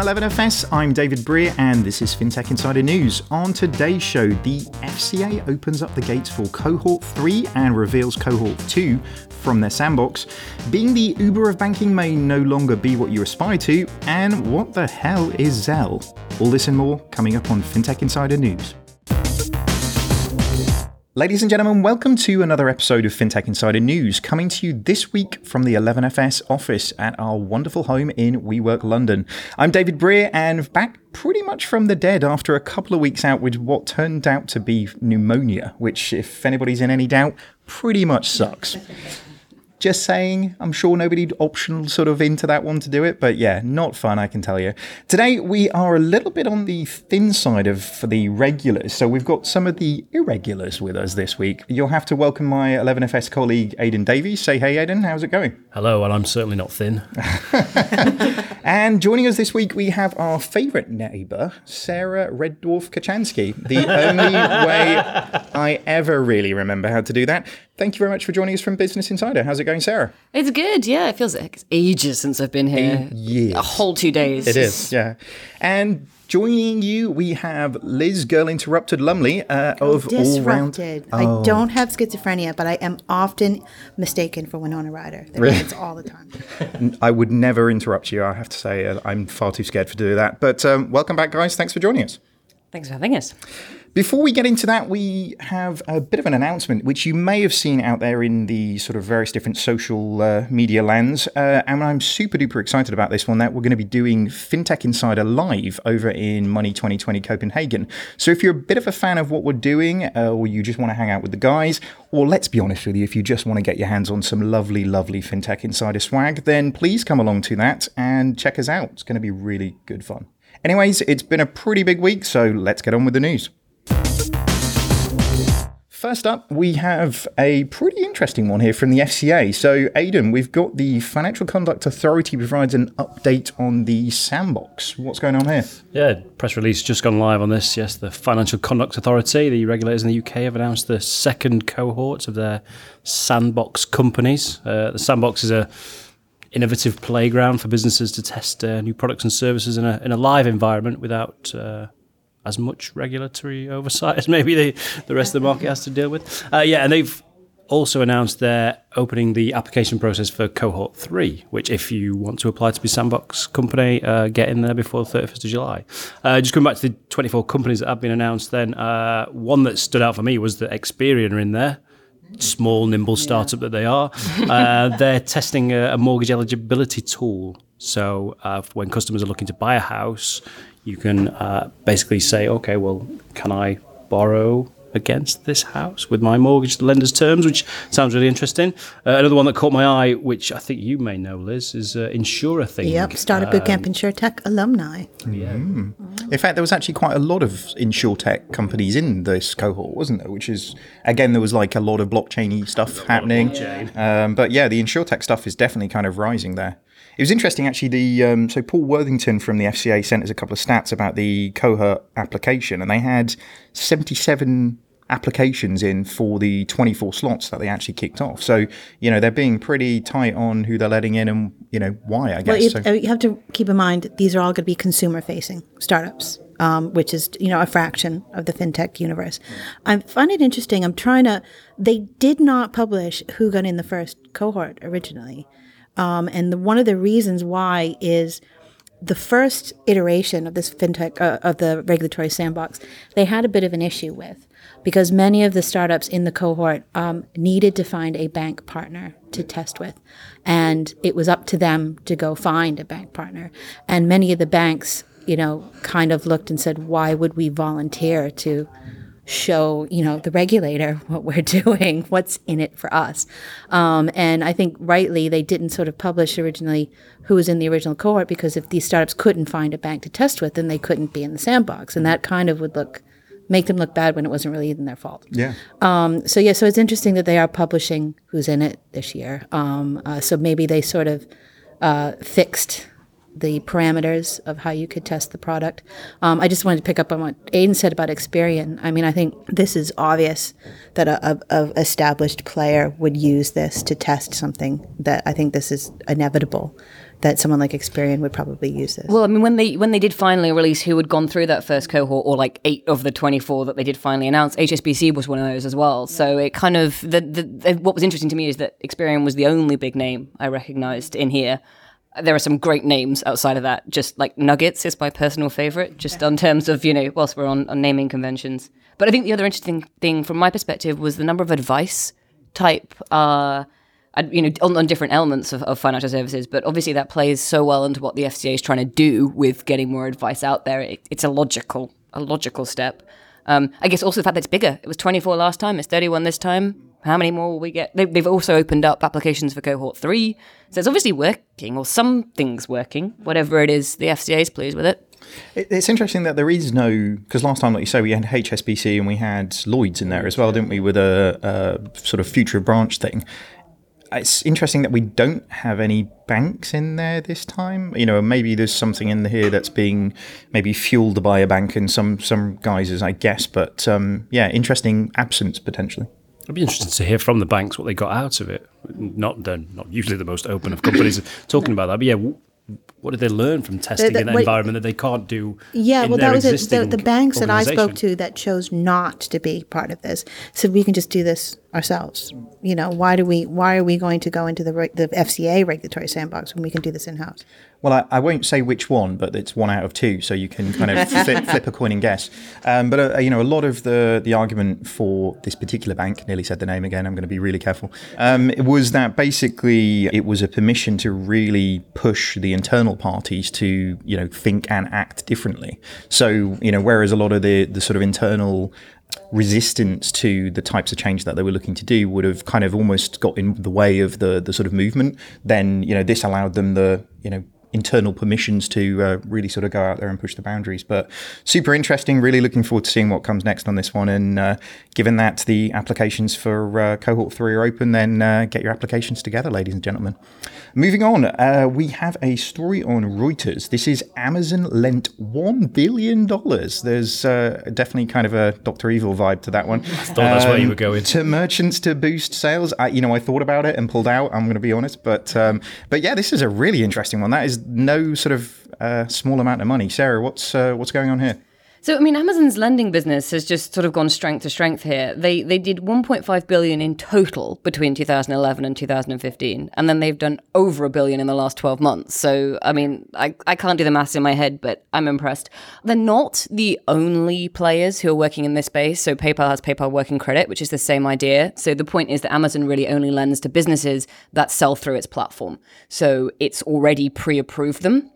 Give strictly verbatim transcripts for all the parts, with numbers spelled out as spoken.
eleven F S, I'm David Breer, and this is FinTech Insider News. On today's show, the F C A opens up the gates for Cohort three and reveals Cohort two from their sandbox. Being the Uber of banking may no longer be what you aspire to, and what the hell is Zelle? All this and more coming up on FinTech Insider News. Ladies and gentlemen, welcome to another episode of FinTech Insider News, coming to you this week from the eleven F S office at our wonderful home in WeWork, London. I'm David Breer, and back pretty much from the dead after a couple of weeks out with what turned out to be pneumonia, which, if anybody's in any doubt, pretty much sucks. Just saying, I'm sure nobody optional sort of into that one to do it, but yeah, not fun, I can tell you. Today, we are a little bit on the thin side of the regulars, so we've got some of the irregulars with us this week. You'll have to welcome my eleven F S colleague, Aidan Davies. Say hey, Aidan, how's it going? Hello, and I'm certainly not thin. And joining us this week, we have our favourite neighbour, Sarah Red Dwarf Kachansky, the only way I ever really remember how to do that. Thank you very much for joining us from Business Insider. How's it going, Sarah? It's good, yeah. It feels like it's ages since I've been here. Eight years. A whole two days. It is, yeah. And joining you, we have Liz Girl Interrupted Lumley uh, of Disrupted. All round. Oh. I don't have schizophrenia, but I am often mistaken for Winona Ryder. That really? Happens all the time. I would never interrupt you, I have to say. Uh, I'm far too scared to do that. But um, welcome back, guys. Thanks for joining us. Thanks for having us. Before we get into that, we have a bit of an announcement, which you may have seen out there in the sort of various different social uh, media lands. Uh, and I'm super duper excited about this one, that we're going to be doing FinTech Insider Live over in Money twenty twenty Copenhagen. So if you're a bit of a fan of what we're doing, uh, or you just want to hang out with the guys, or let's be honest with you, if you just want to get your hands on some lovely, lovely FinTech Insider swag, then please come along to that and check us out. It's going to be really good fun. Anyways, it's been a pretty big week, so let's get on with the news. First up, we have a pretty interesting one here from the F C A. So, Aidan, we've got the Financial Conduct Authority provides an update on the sandbox. What's going on here? Yeah, press release just gone live on this. Yes, the Financial Conduct Authority, the regulators in the U K, have announced the second cohort of their sandbox companies. Uh, the sandbox is a innovative playground for businesses to test uh, new products and services in a in a live environment without uh, as much regulatory oversight as maybe the, the rest of the market has to deal with. Uh, yeah, and they've also announced they're opening the application process for Cohort three, which if you want to apply to be Sandbox company, uh, get in there before the thirty-first of July. Uh, just coming back to the twenty-four companies that have been announced then, uh, one that stood out for me was that Experian are in there. Small, nimble startup yeah. that they are. Uh, they're testing a, a mortgage eligibility tool. So uh, when customers are looking to buy a house, you can uh, basically say, okay, well, can I borrow against this house with my mortgage lender's terms, which sounds really interesting. Uh, another one that caught my eye, which I think you may know, Liz, is uh, Insure a Thing. Yep, Startup um, Bootcamp InsureTech alumni. Yeah. Mm. In fact, there was actually quite a lot of InsureTech companies in this cohort, wasn't there? Which is, again, there was like a lot of blockchain-y stuff happening. Blockchain. Um, but yeah, the InsureTech stuff is definitely kind of rising there. It was interesting, actually, the um, so Paul Worthington from the F C A sent us a couple of stats about the cohort application, and they had seventy-seven applications in for the twenty-four slots that they actually kicked off. So, you know, they're being pretty tight on who they're letting in and, you know, why, I guess. Well, you, so. you have to keep in mind, these are all going to be consumer-facing startups, um, which is, you know, a fraction of the fintech universe. Mm. I find it interesting. I'm trying to – they did not publish who got in the first cohort originally. Um, and the, one of the reasons why is the first iteration of this fintech, uh, of the regulatory sandbox, they had a bit of an issue with because many of the startups in the cohort um, needed to find a bank partner to test with. And it was up to them to go find a bank partner. And many of the banks, you know, kind of looked and said, why would we volunteer to show, you know, the regulator what we're doing, what's in it for us. Um, and I think rightly they didn't sort of publish originally who was in the original cohort because if these startups couldn't find a bank to test with, then they couldn't be in the sandbox. And that kind of would look, make them look bad when it wasn't really even their fault. Yeah. Um, so, yeah, so it's interesting that they are publishing who's in it this year. Um, uh, so maybe they sort of uh, fixed the parameters of how you could test the product. Um, I just wanted to pick up on what Aidan said about Experian. I mean, I think this is obvious that a, a, a established player would use this to test something that I think this is inevitable that someone like Experian would probably use this. Well, I mean, when they when they did finally release who had gone through that first cohort, or like eight of the twenty-four that they did finally announce, H S B C was one of those as well. Yeah. So it kind of, the, the, the, what was interesting to me is that Experian was the only big name I recognized in here. There are some great names outside of that. Just like Nuggets is my personal favorite, just on terms of, you know, whilst we're on, on naming conventions. But I think the other interesting thing from my perspective was the number of advice type, uh, you know, on, on different elements of, of financial services. But obviously that plays so well into what the F C A is trying to do with getting more advice out there. It, it's a logical, a logical step. Um, I guess also the fact that it's bigger. It was twenty-four last time. It's thirty-one this time. How many more will we get? They've also opened up applications for Cohort three. So it's obviously working, or something's working, whatever it is. The F C A is pleased with it. It's interesting that there is no, because last time, like you say, we had H S B C and we had Lloyd's in there as well, didn't we, with a, a sort of future branch thing. It's interesting that we don't have any banks in there this time. You know, maybe there's something in here that's being maybe fueled by a bank in some, some guises, I guess. But um, yeah, interesting absence potentially. I'd be interested to hear from the banks what they got out of it. Not they're not usually the most open of companies talking about that. But yeah, what did they learn from testing the, the, in that wait, environment that they can't do? Yeah, in well, their that was existing it. The, the banks that I spoke to that chose not to be part of this said we can just do this ourselves. You know, why do we? Why are we going to go into the the F C A regulatory sandbox when we can do this in house? Well, I, I won't say which one, but it's one out of two, so you can kind of flip, flip a coin and guess. Um, but, uh, you know, a lot of the, the argument for this particular bank, nearly said the name again, I'm going to be really careful, um, it was that basically it was a permission to really push the internal parties to, you know, think and act differently. So, you know, whereas a lot of the, the sort of internal resistance to the types of change that they were looking to do would have kind of almost got in the way of the, the sort of movement, then, you know, this allowed them the, you know, internal permissions to uh, really sort of go out there and push the boundaries. But super interesting, really looking forward to seeing what comes next on this one. And uh, given that the applications for uh, Cohort three are open, then uh, get your applications together, ladies and gentlemen. Moving on, uh, we have a story on Reuters. This is Amazon lent one billion dollars. There's uh, definitely kind of a Doctor Evil vibe to that one. I thought um, that's where you were going. To merchants to boost sales. I, you know, I thought about it and pulled out, I'm going to be honest. But, um, but yeah, this is a really interesting one. That is no sort of uh, small amount of money. Sarah, what's uh, what's going on here? So, I mean, Amazon's lending business has just sort of gone strength to strength here. They they did one point five billion dollars in total between two thousand eleven and two thousand fifteen, and then they've done over a billion in the last twelve months. So, I mean, I, I can't do the maths in my head, but I'm impressed. They're not the only players who are working in this space. So PayPal has PayPal Working Credit, which is the same idea. So the point is that Amazon really only lends to businesses that sell through its platform. So it's already pre-approved them.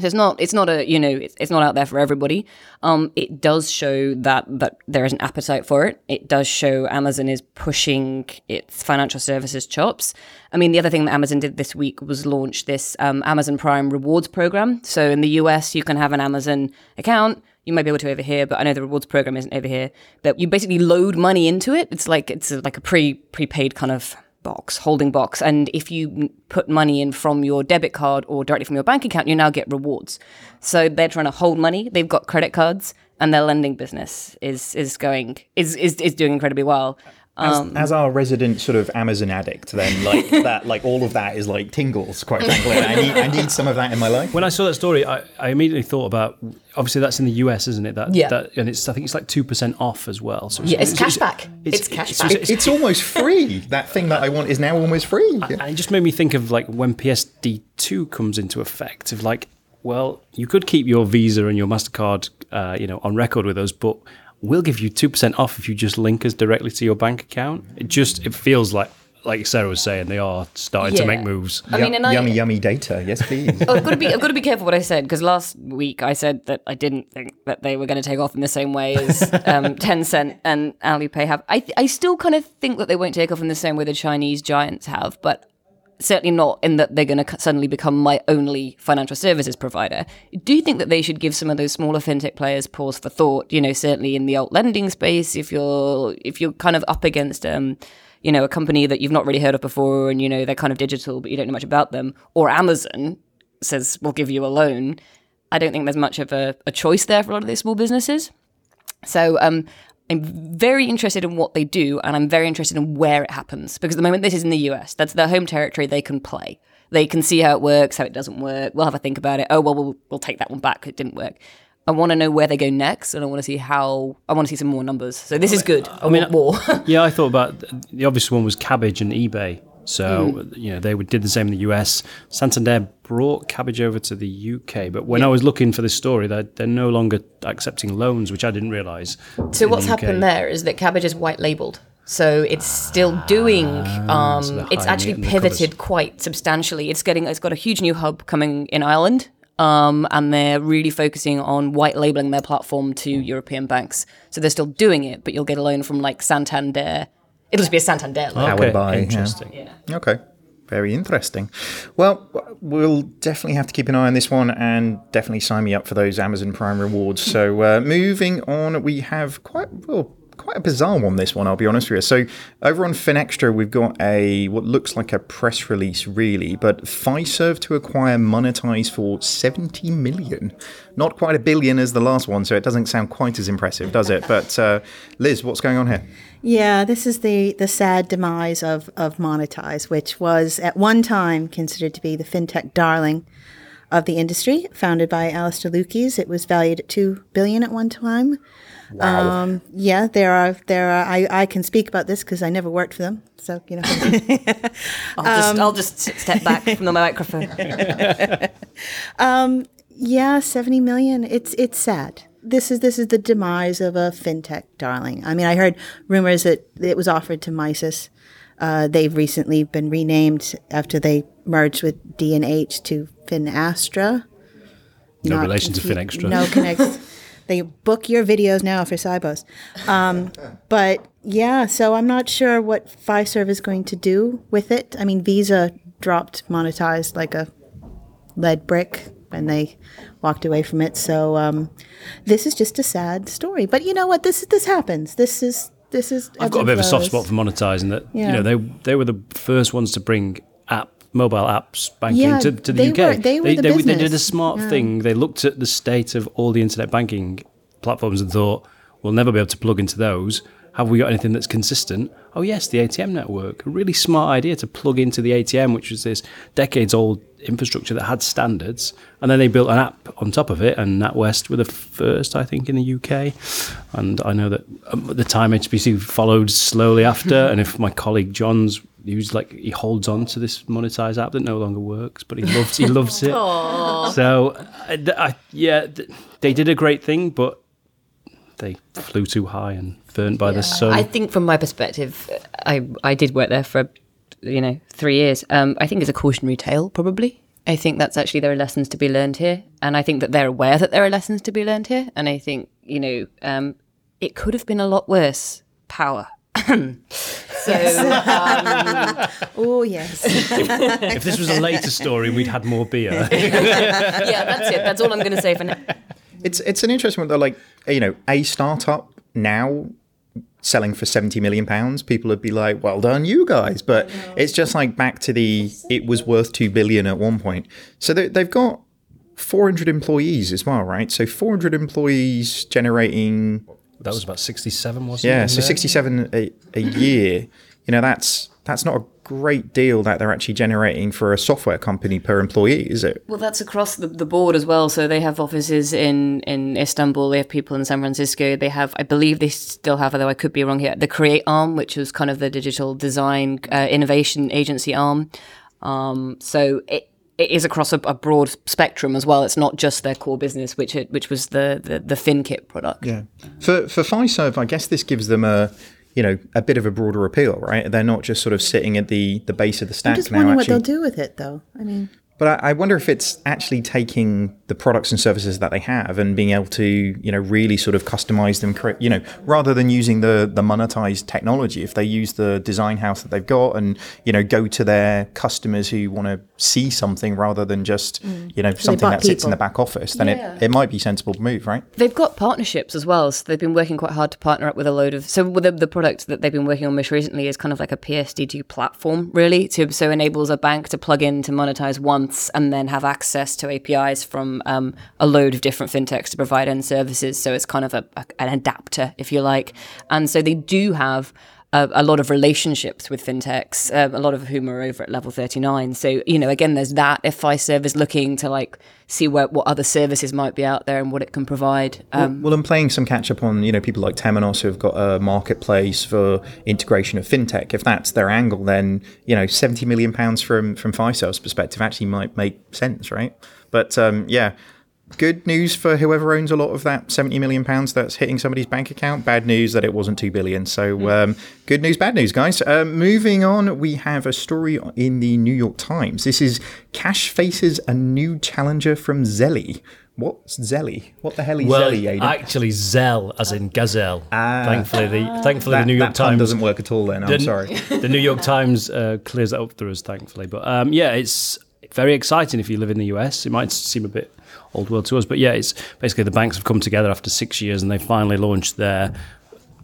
So it's not, it's not a, you know, it's, it's not out there for everybody. Um, it does show that, that there is an appetite for it. It does show Amazon is pushing its financial services chops. I mean, the other thing that Amazon did this week was launch this um, Amazon Prime rewards program. So in the U S, you can have an Amazon account. You might be able to over here, but I know the rewards program isn't over here. But you basically load money into it. It's like, it's like a pre prepaid kind of box, holding box. And if you put money in from your debit card or directly from your bank account, you now get rewards. So they're trying to hold money. They've got credit cards, and their lending business is is going is is, is doing incredibly well. Um, as, as our resident sort of Amazon addict, then like that, like all of that is like tingles, quite frankly. I need, I need some of that in my life. When I saw that story, I, I immediately thought about, obviously that's in the U S, isn't it? That, yeah. That, and it's I think it's like two percent off as well. So it's, yeah, it's, it's cashback. It's, it's, it's cashback. It's, it's, it's almost free. That thing that I want is now almost free. I, and it just made me think of like when P S D two comes into effect, of like, well, you could keep your Visa and your MasterCard, uh, you know, on record with us, but we'll give you two percent off if you just link us directly to your bank account. It just, it feels like, like Sarah was saying, they are starting yeah. to make moves. I mean, and I, yummy, yummy data. Yes, please. oh, I've got to be, I've got to be careful what I said, because last week I said that I didn't think that they were going to take off in the same way as um, Tencent and Alipay have. I, th- I still kind of think that they won't take off in the same way the Chinese giants have, but certainly not in that they're going to suddenly become my only financial services provider. Do you think that they should give some of those smaller fintech players pause for thought? You know, certainly in the alt lending space, if you're if you're kind of up against, um, you know, a company that you've not really heard of before, and you know they're kind of digital, but you don't know much about them, or Amazon says we'll give you a loan. I don't think there's much of a, a choice there for a lot of these small businesses. So, um. I'm very interested in what they do, and I'm very interested in where it happens, because at the moment this is in the U S. That's their home territory. They can play. They can see how it works, how it doesn't work. We'll have a think about it. Oh, well, we'll, we'll take that one back. It didn't work. I want to know where they go next, and I want to see how. I want to see some more numbers. So this is good. I, I mean, more. Yeah, I thought about the obvious one was Kabbage and eBay. So mm. you know they did the same in the U S. Santander brought Kabbage over to the U K, but when yeah. I was looking for this story, they're, they're no longer accepting loans, which I didn't realise. So what's happened there is that Kabbage is white labelled. So it's still doing. Um, so it's actually pivoted quite substantially. It's getting. It's got a huge new hub coming in Ireland, um, and they're really focusing on white labelling their platform to European banks. So they're still doing it, but you'll get a loan from like Santander. It'll just be a Santander loan. Powered by. Interesting. Yeah. Yeah. Okay. Very interesting. Well, we'll definitely have to keep an eye on this one, and definitely sign me up for those Amazon Prime rewards. So uh, moving on, we have quite well. Quite a bizarre one, this one, I'll be honest with you. So over on Finextra, we've got a what looks like a press release, really, but Fiserv to acquire Monitise for seventy million. Not quite a billion as the last one, so it doesn't sound quite as impressive, does it? But uh, Liz, what's going on here? Yeah, this is the, the sad demise of, of Monitise, which was at one time considered to be the fintech darling of the industry, founded by Alistair Lukes. It was valued at two billion dollars at one time. Wow. Um, yeah, there are, there are, I, I can speak about this because I never worked for them. So, you know, I'll, just, um, I'll just step back from the microphone. um, yeah, seventy million. It's, it's sad. This is, this is the demise of a fintech darling. I mean, I heard rumors that it was offered to Mises. Uh, they've recently been renamed after they merged with D and H to Finastra. No Not relation to Finextra. No connection. They book your videos now for Cybos. Um, but yeah, so I'm not sure what Fiserv is going to do with it. I mean, Visa dropped Monitise like a lead brick and they walked away from it. So um, this is just a sad story. But you know what? This this happens. This is this is. I've got a bit flows. of a soft spot for Monitise, and that yeah. you know they they were the first ones to bring app. mobile apps banking yeah, to, to the they U K. Were, they, were they, the they, they did a smart yeah. thing. They looked at the state of all the internet banking platforms and thought, we'll never be able to plug into those. Have we got anything that's consistent? Oh, yes, the A T M network. A really smart idea to plug into the A T M, which was this decades-old infrastructure that had standards. And then they built an app on top of it, and NatWest were the first, I think, in the U K. And I know that um, at the time H S B C followed slowly after, and if my colleague John's He's like he holds on to this Monitise app that no longer works, but he loves he loves it. So, I, I, yeah, they did a great thing, but they flew too high and burnt by yeah. the sun. I think, from my perspective, I I did work there for you know three years. Um, I think it's a cautionary tale, probably. I think that's actually there are lessons to be learned here, and I think that they're aware that there are lessons to be learned here, and I think you know um, it could have been a lot worse. Power. So, um, oh yes. if, if this was a later story, we'd had more beer. Yeah, that's it. That's all I'm going to say for now. It's it's an interesting one though. Like you know, a startup now selling for seventy million pounds, people would be like, "Well done, you guys." But it's just like back to the it was worth two billion at one point. So they, they've got four hundred employees as well, right? So four hundred employees generating. That was about sixty-seven, wasn't yeah, it? Yeah, so there? sixty-seven a, a year. You know, that's that's not a great deal that they're actually generating for a software company per employee, is it? Well, that's across the, the board as well. So they have offices in, in Istanbul. They have people in San Francisco. They have, I believe they still have, although I could be wrong here, the Create arm, which was kind of the digital design uh, innovation agency arm. Um, so it, it is across a, a broad spectrum as well. It's not just their core business, which it, which was the, the, the FinKit product. Yeah. For for Fiserv, I guess this gives them a you know a bit of a broader appeal, right? They're not just sort of sitting at the, the base of the stack now. I'm just now, wondering actually. what they'll do with it, though. I mean, but I, I wonder if it's actually taking the products and services that they have and being able to you know really sort of customize them, you know, rather than using the the monetized technology. If they use the design house that they've got and you know go to their customers who want to see something rather than just you know something that sits people. in the back office, then yeah. it, it might be sensible to move, right? They've got partnerships as well, so they've been working quite hard to partner up with a load of so the, the product that they've been working on most recently is kind of like a P S D two platform, really, to so enables a bank to plug in to monetize once and then have access to A P Is from um, a load of different fintechs to provide end services. So it's kind of a, a, an adapter, if you like, and so they do have a, a lot of relationships with fintechs, um, a lot of whom are over at level thirty-nine. So, you know, again, there's that. If Fiserv is looking to like see where, what other services might be out there and what it can provide. Um, well, well, I'm playing some catch up on, you know, people like Temenos who have got a marketplace for integration of fintech. If that's their angle, then, you know, seventy million pounds from, from Fiserv's perspective actually might make sense, right? But um, yeah. Good news for whoever owns a lot of that seventy million pounds that's hitting somebody's bank account. Bad news that it wasn't two billion pounds. So um, good news, bad news, guys. Uh, moving on, we have a story in the New York Times. This is Cash faces a new challenger from Zelle. What's Zelle? What the hell is well, Zelle, Aidan? Actually, Zelle, as in gazelle. Ah, thankfully, the thankfully that, the New York that Times doesn't work at all. Then I'm the, sorry. The New York Times uh, clears that up for us, thankfully. But um, yeah, it's very exciting if you live in the U S. It might seem a bit old world to us, but yeah, it's basically the banks have come together after six years and they finally launched their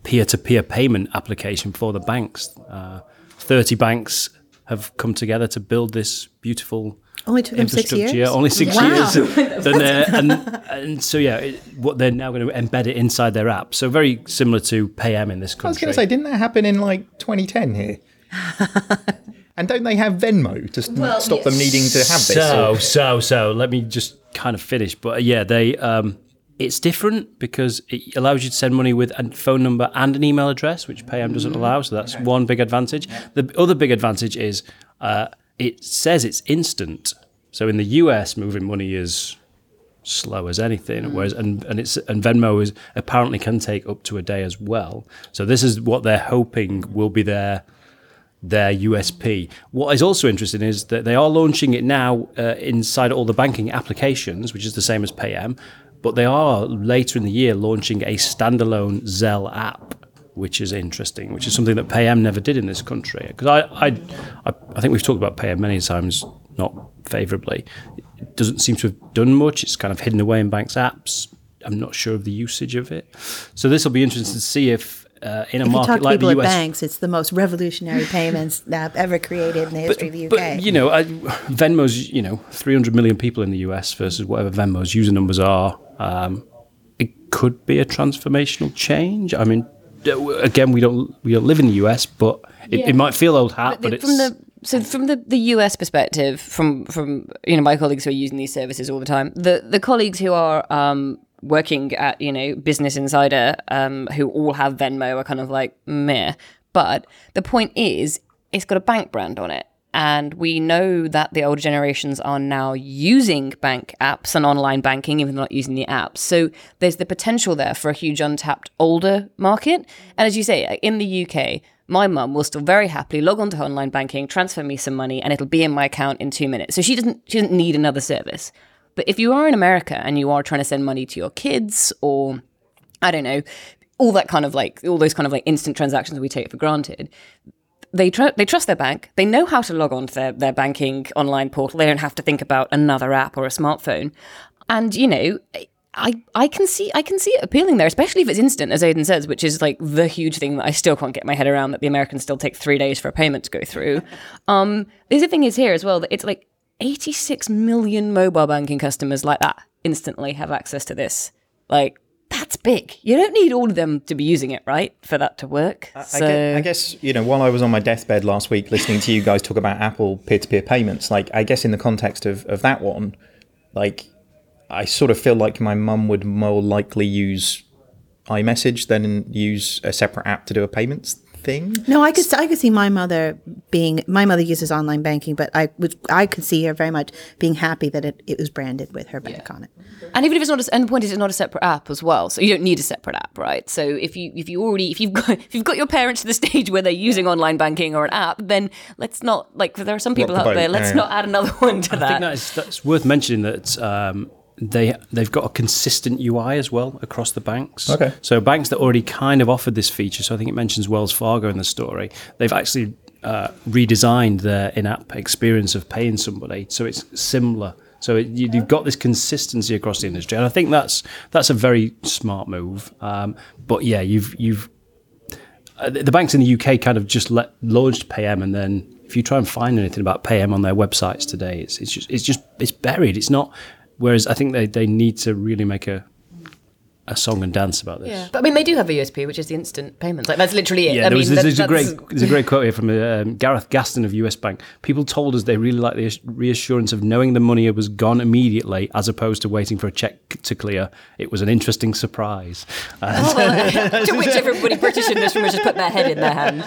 peer-to-peer payment application for the banks. Uh, thirty banks have come together to build this beautiful only took infrastructure. Them six years? Only six wow. years. and, uh, and, and so yeah, it, what they're now going to embed it inside their app. So very similar to PayM in this country. I was going to say, didn't that happen in like twenty ten here? And don't they have Venmo to well, stop yes. them needing to have this? So, so, so, let me just kind of finish. But yeah, they um, it's different because it allows you to send money with a phone number and an email address, which PayM doesn't allow. So that's okay. one big advantage. Yeah. The other big advantage is uh, it says it's instant. So in the U S, moving money is slow as anything, mm. whereas and and it's and Venmo is apparently can take up to a day as well. So this is what they're hoping will be their... their U S P. What is also interesting is that they are launching it now uh, inside all the banking applications, which is the same as PayM, but they are later in the year launching a standalone Zelle app, which is interesting, which is something that PayM never did in this country. Because I, I, I, I think we've talked about PayM many times, not favourably. It doesn't seem to have done much. It's kind of hidden away in banks' apps. I'm not sure of the usage of it. So this will be interesting to see if Uh, in a if market you talk to like people the U S at banks, it's the most revolutionary payments app ever created in the history but, of the U K. But, you know, I, Venmo's, you know, three hundred million people in the U S versus whatever Venmo's user numbers are. Um, it could be a transformational change. I mean, again, we don't we don't live in the U S, but it, yeah. it might feel old hat, but, but it's... From the, so from the, the U S perspective, from, from, you know, my colleagues who are using these services all the time, the, the colleagues who are... Um, working at, you know, Business Insider, um, who all have Venmo are kind of like, meh. But the point is, it's got a bank brand on it. And we know that the older generations are now using bank apps and online banking, even though not using the apps. So there's the potential there for a huge untapped older market. And as you say, in the U K, my mum will still very happily log on to her online banking, transfer me some money, and it'll be in my account in two minutes. So she doesn't she doesn't need another service. But if you are in America and you are trying to send money to your kids or, I don't know, all that kind of like, all those kind of like instant transactions we take for granted, they tr- they trust their bank. They know how to log on to their, their banking online portal. They don't have to think about another app or a smartphone. And, you know, I, I can see I can see it appealing there, especially if it's instant, as Aidan says, which is like the huge thing that I still can't get my head around, that the Americans still take three days for a payment to go through. Um, the other thing is here as well, that it's like, eighty-six million mobile banking customers like that instantly have access to this. Like, that's big. You don't need all of them to be using it, right, for that to work. I, so... I, guess, I guess, you know, while I was on my deathbed last week listening to you guys talk about Apple peer-to-peer payments, like, I guess in the context of, of that one, like, I sort of feel like my mum would more likely use iMessage than use a separate app to do a payments thing. No, I could I could see my mother being my mother uses online banking, but I would I could see her very much being happy that it, it was branded with her bank yeah. on it. And even if it's not, a, and the point is, it's not a separate app as well, so you don't need a separate app, right? So if you if you already if you've got if you've got your parents to the stage where they're using online banking or an app, then let's not like there are some people the out boat. there. Let's yeah. not add another one to I that. I think that is, that's worth mentioning that. Um, They, they've got a consistent U I as well across the banks. Okay. So banks that already kind of offered this feature, so I think it mentions Wells Fargo in the story, they've actually uh, redesigned their in-app experience of paying somebody. So it's similar. So it, you, you've got this consistency across the industry. And I think that's that's a very smart move. Um, but yeah, you've... you've uh, the banks in the U K kind of just let, launched PayM, and then if you try and find anything about PayM on their websites today, it's, it's just it's just it's buried. It's not... Whereas I think they, they need to really make a a song and dance about this. Yeah. But I mean, they do have a U S P, which is the instant payments. Like, that's literally it. Yeah, I there mean, was, there's, that, there's, a great, there's a great quote here from um, Gareth Gaston of U S Bank. People told us they really liked the reassurance of knowing the money was gone immediately, as opposed to waiting for a check to clear. It was an interesting surprise. Oh, well, to which everybody British in this room has just put their head in their hand.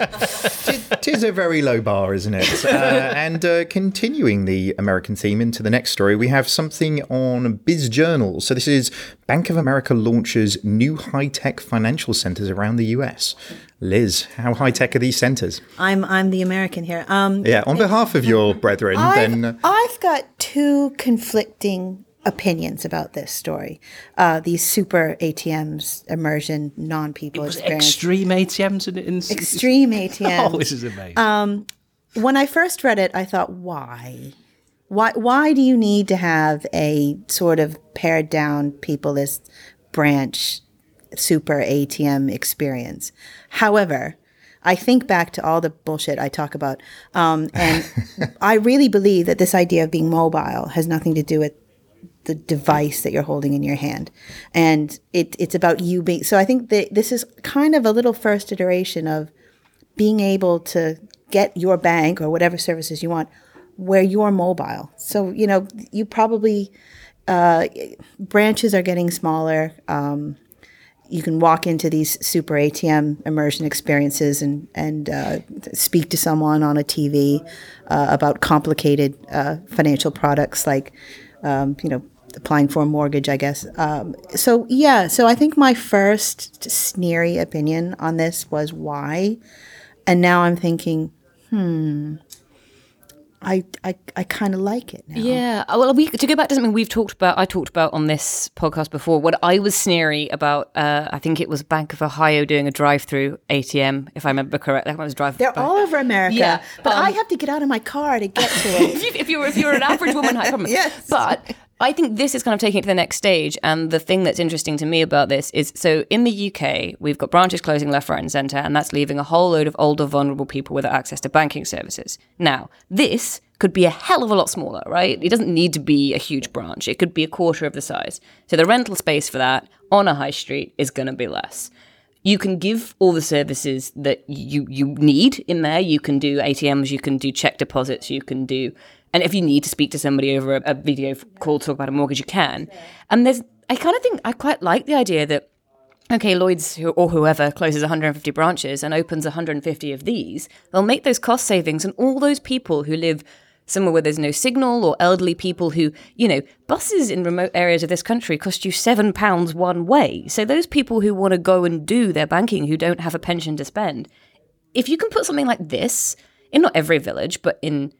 It is a very low bar, isn't it? Uh, and uh, continuing the American theme into the next story, we have something on BizJournal. So this is Bank of America launches new high-tech financial centers around the U S. Liz, how high-tech are these centers? I'm I'm the American here. Um, yeah, on behalf of your brethren, I've, then... I've got two conflicting opinions about this story. Uh, these super A T Ms, immersion, non-people experience. Extreme A T Ms? In, in, extreme A T Ms. Oh, this is amazing. Um, when I first read it, I thought, why? Why Why do you need to have a sort of pared-down, peopleless branch super A T M experience? However, I think back to all the bullshit I talk about, um, and I really believe that this idea of being mobile has nothing to do with the device that you're holding in your hand, and it, it's about you being. So I think that this is kind of a little first iteration of being able to get your bank or whatever services you want where you're mobile. So you know you probably uh, branches are getting smaller. Um, You can walk into these super A T M immersion experiences and and uh, speak to someone on a T V uh, about complicated uh, financial products, like um, you know applying for a mortgage, I guess. Um, so yeah, so I think my first sneery opinion on this was why, and now I'm thinking, hmm. I, I, I kind of like it now. Yeah. Well, we, to go back to something we've talked about, I talked about on this podcast before, what I was sneery about, uh, I think it was Bank of Ohio doing a drive-through A T M, if I remember correctly. I was driving. They're by. all over America. Yeah. But um, I have to get out of my car to get to it. if, you, if, you're, if you're an average woman, I promise. Yes. But I think this is kind of taking it to the next stage. And the thing that's interesting to me about this is, so in the U K, we've got branches closing left, right and centre, and that's leaving a whole load of older, vulnerable people without access to banking services. Now, this could be a hell of a lot smaller, right? It doesn't need to be a huge branch. It could be a quarter of the size. So the rental space for that on a high street is going to be less. You can give all the services that you, you need in there. You can do A T Ms, you can do check deposits, you can do... And if you need to speak to somebody over a, a video call to talk about a mortgage, you can. And there's, I kind of think, I quite like the idea that, okay, Lloyd's or whoever closes one hundred fifty branches and opens one hundred fifty of these, they'll make those cost savings. And all those people who live somewhere where there's no signal, or elderly people who, you know, buses in remote areas of this country cost you seven pounds one way. So those people who want to go and do their banking, who don't have a pension to spend, if you can put something like this in not every village, but in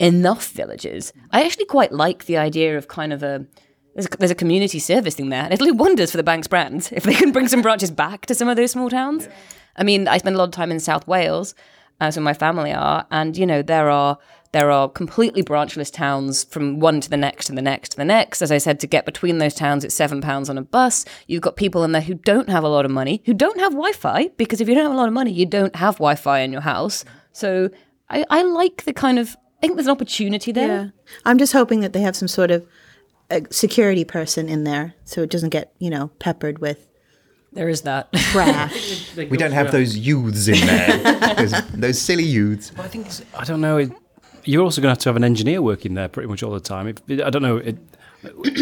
enough villages, I actually quite like the idea of kind of a there's, a there's a community service thing there, and it'll do wonders for the bank's brand if they can bring some branches back to some of those small towns. Yeah. I mean, I spend a lot of time in South Wales, as uh, so my family are, and you know there are there are completely branchless towns from one to the next and the next to the next. As I said, to get between those towns, it's seven pounds on a bus. You've got people in there who don't have a lot of money, who don't have Wi-Fi, because if you don't have a lot of money, you don't have Wi-Fi in your house. So I, I like the kind of I think there's an opportunity there. Yeah. I'm just hoping that they have some sort of uh, security person in there so it doesn't get, you know, peppered with. There is that. Trash. We don't have those youths in there. those, those silly youths. Well, I think, it's, I don't know, it, you're also going to have to have an engineer working there pretty much all the time. It, it, I don't know. It,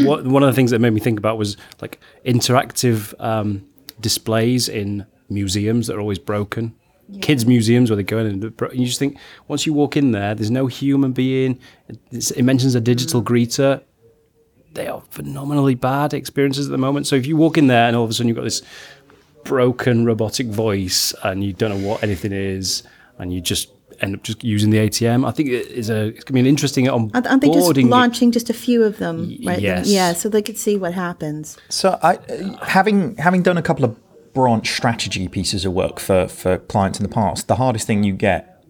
what, one of the things that made me think about was like interactive um, displays in museums that are always broken. Yeah. Kids' museums where they go in and you just think, once you walk in there, there's no human being. It's, it mentions a digital mm. greeter. They are phenomenally bad experiences at the moment. So if you walk in there and all of a sudden you've got this broken robotic voice and you don't know what anything is and you just end up just using the A T M, I think it is a, it's going to be an interesting on boarding. Aren't they just launching just a few of them? Right? Yes. Yeah, so they could see what happens. So I, having having done a couple of branch strategy pieces of work for, for clients in the past, the hardest thing you get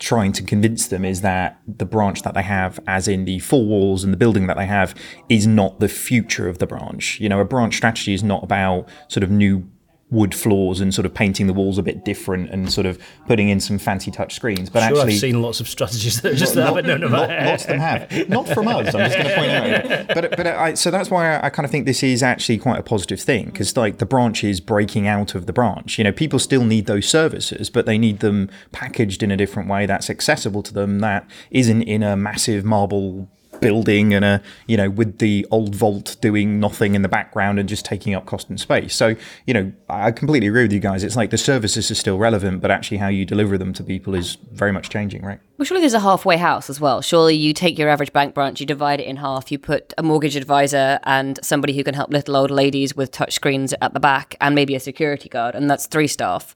trying to convince them is that the branch that they have, as in the four walls and the building that they have, is not the future of the branch. You know, a branch strategy is not about sort of new wood floors and sort of painting the walls a bit different and sort of putting in some fancy touch screens. But sure, actually, I've seen lots of strategies that are just that, but no, no, lot, lots of them have. Not from us, I'm just going to point out. But but I, so that's why I kind of think this is actually quite a positive thing, because like the branch is breaking out of the branch. You know, people still need those services, but they need them packaged in a different way that's accessible to them, that isn't in a massive marble building and a, you know, with the old vault doing nothing in the background and just taking up cost and space. So, you know, I completely agree with you guys. It's like the services are still relevant, but actually how you deliver them to people is very much changing, right? Well, surely there's a halfway house as well. Surely you take your average bank branch, you divide it in half, you put a mortgage advisor and somebody who can help little old ladies with touchscreens at the back and maybe a security guard, and that's three staff.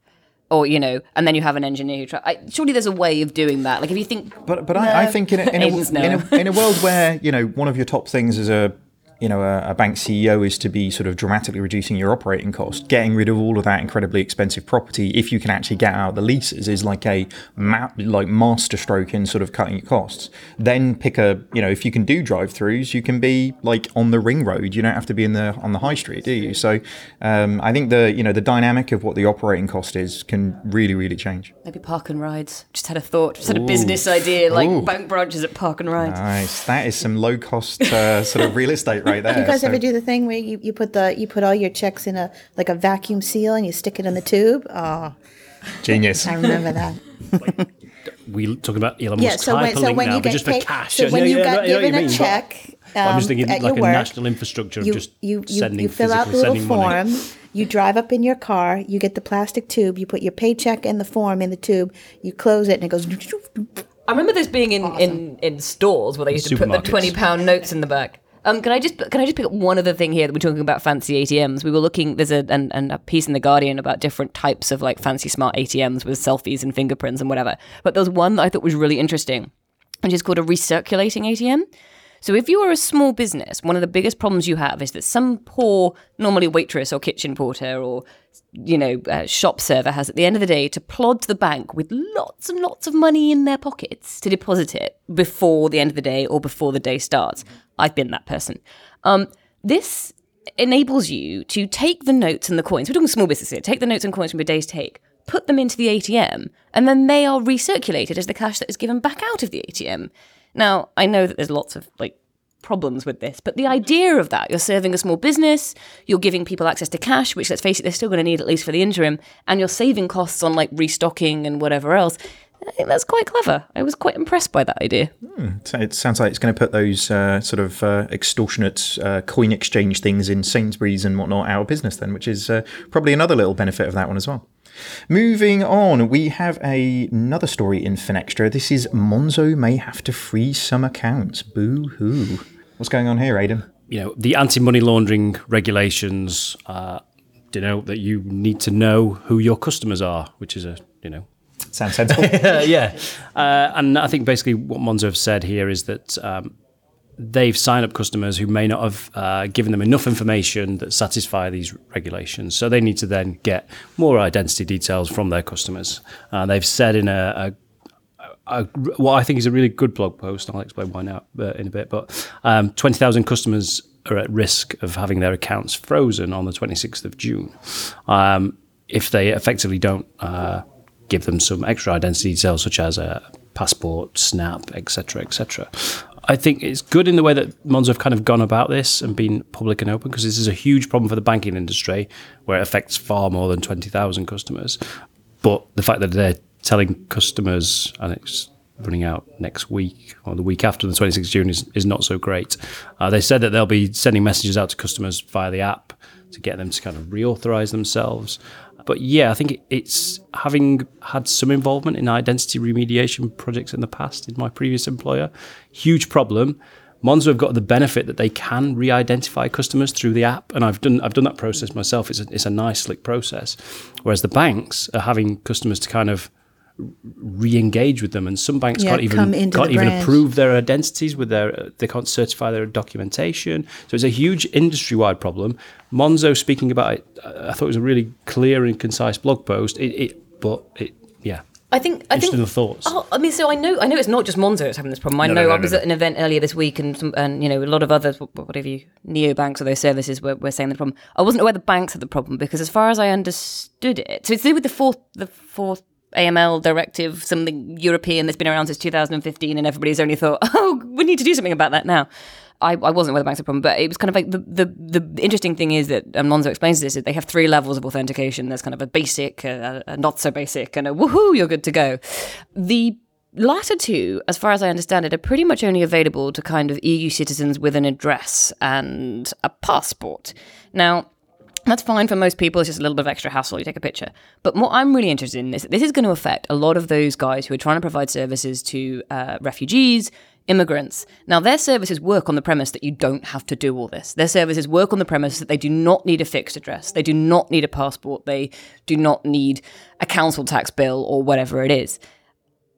Or, you know, and then you have an engineer who tries. Surely there's a way of doing that. Like, if you think... But but no. I, I think in a, in, a, in, a, in, a, in a world where, you know, one of your top things as a, you know, a, a bank C E O is to be sort of dramatically reducing your operating cost, getting rid of all of that incredibly expensive property, if you can actually get out the leases, is like a ma- like master stroke in sort of cutting your costs. Then pick a, you know, if you can do drive-throughs, you can be like on the ring road. You don't have to be in the on the high street, do you? So um, I think the, you know, the dynamic of what the operating cost is can really, really change. Maybe park and rides. Just had a thought, just had Ooh. a business idea, like Ooh. bank branches at park and rides. Nice. That is some low-cost uh, sort of real estate, right? Right there, do you guys so. ever do the thing where you, you put the you put all your checks in a like a vacuum seal and you stick it in the tube? Oh, genius! I remember that. Like, we talk about Elon Musk's hyperlink now, but just for cash. So when you got given a check, I'm just thinking like a national infrastructure of just you you you fill out the little form. You drive up in your car, you get the plastic tube, you put your paycheck and the form in the tube, you close it, and it goes. I remember this being in awesome. in, in stores where they used to put the twenty pound notes in the back. Um, can I just can I just pick up one other thing here that we're talking about fancy A T Ms? We were looking, there's a and, and a piece in The Guardian about different types of like fancy smart A T Ms with selfies and fingerprints and whatever. But there's one that I thought was really interesting, which is called a recirculating A T M. So if you are a small business, one of the biggest problems you have is that some poor, normally waitress or kitchen porter or, you know, uh, shop server has at the end of the day to plod to the bank with lots and lots of money in their pockets to deposit it before the end of the day or before the day starts. I've been that person. Um, this enables you to take the notes and the coins. We're talking small business here. Take the notes and coins from a day's take, put them into the A T M, and then they are recirculated as the cash that is given back out of the A T M. Now, I know that there's lots of like problems with this, but the idea of that, you're serving a small business, you're giving people access to cash, which let's face it, they're still going to need at least for the interim, and you're saving costs on like restocking and whatever else. I think that's quite clever. I was quite impressed by that idea. Mm, it sounds like it's going to put those uh, sort of uh, extortionate uh, coin exchange things in Sainsbury's and whatnot out of business then, which is uh, probably another little benefit of that one as well. Moving on, we have a, another story in Finextra. This is Monzo may have to freeze some accounts. Boo-hoo. What's going on here, Aidan? You know, the anti-money laundering regulations uh, denote that you need to know who your customers are, which is a, you know... Sounds sensible. yeah. Uh, and I think basically what Monzo have said here is that um, they've signed up customers who may not have uh, given them enough information that satisfy these regulations. So they need to then get more identity details from their customers. Uh, they've said in a, a, a, what I think is a really good blog post, and I'll explain why now uh, in a bit, but um, twenty thousand customers are at risk of having their accounts frozen on the twenty-sixth of June um, if they effectively don't... Uh, give them some extra identity details such as a passport, snap, et cetera, et cetera. I think it's good in the way that Monzo have kind of gone about this and been public and open, because this is a huge problem for the banking industry where it affects far more than twenty thousand customers. But the fact that they're telling customers, and it's running out next week or the week after the twenty-sixth of June is, is not so great. Uh, they said that they'll be sending messages out to customers via the app to get them to kind of reauthorize themselves. But yeah, I think it's, having had some involvement in identity remediation projects in the past in my previous employer, huge problem. Monzo have got the benefit that they can re-identify customers through the app, and I've done I've done that process myself. It's a, it's a nice, slick process. Whereas the banks are having customers to kind of re-engage with them, and some banks yeah, can't even can't even approve their identities with their they can't certify their documentation. So it's a huge industry-wide problem. Monzo speaking about it, I thought it was a really clear and concise blog post. It, it but it yeah I think I think. Little thoughts. Oh, I mean, so I know I know it's not just Monzo that's having this problem. I no, know no, no, I was no, no. at an event earlier this week, and some, and you know a lot of other whatever you neobanks or those services were were saying the problem. I wasn't aware the banks had the problem because, as far as I understood it, so it's to do with the fourth the fourth A M L directive, something European that's been around since two thousand fifteen, and everybody's only thought, oh, we need to do something about that now. I, I wasn't aware the banks a problem, but it was kind of like the, the, the interesting thing is that, and Monzo explains this, is they have three levels of authentication. There's kind of a basic, a, a not so basic, and a woohoo, you're good to go. The latter two, as far as I understand it, are pretty much only available to kind of E U citizens with an address and a passport. Now, that's fine for most people. It's just a little bit of extra hassle. You take a picture. But what I'm really interested in is that this is going to affect a lot of those guys who are trying to provide services to uh, refugees, immigrants. Now, their services work on the premise that you don't have to do all this. Their services work on the premise that they do not need a fixed address. They do not need a passport. They do not need a council tax bill or whatever it is.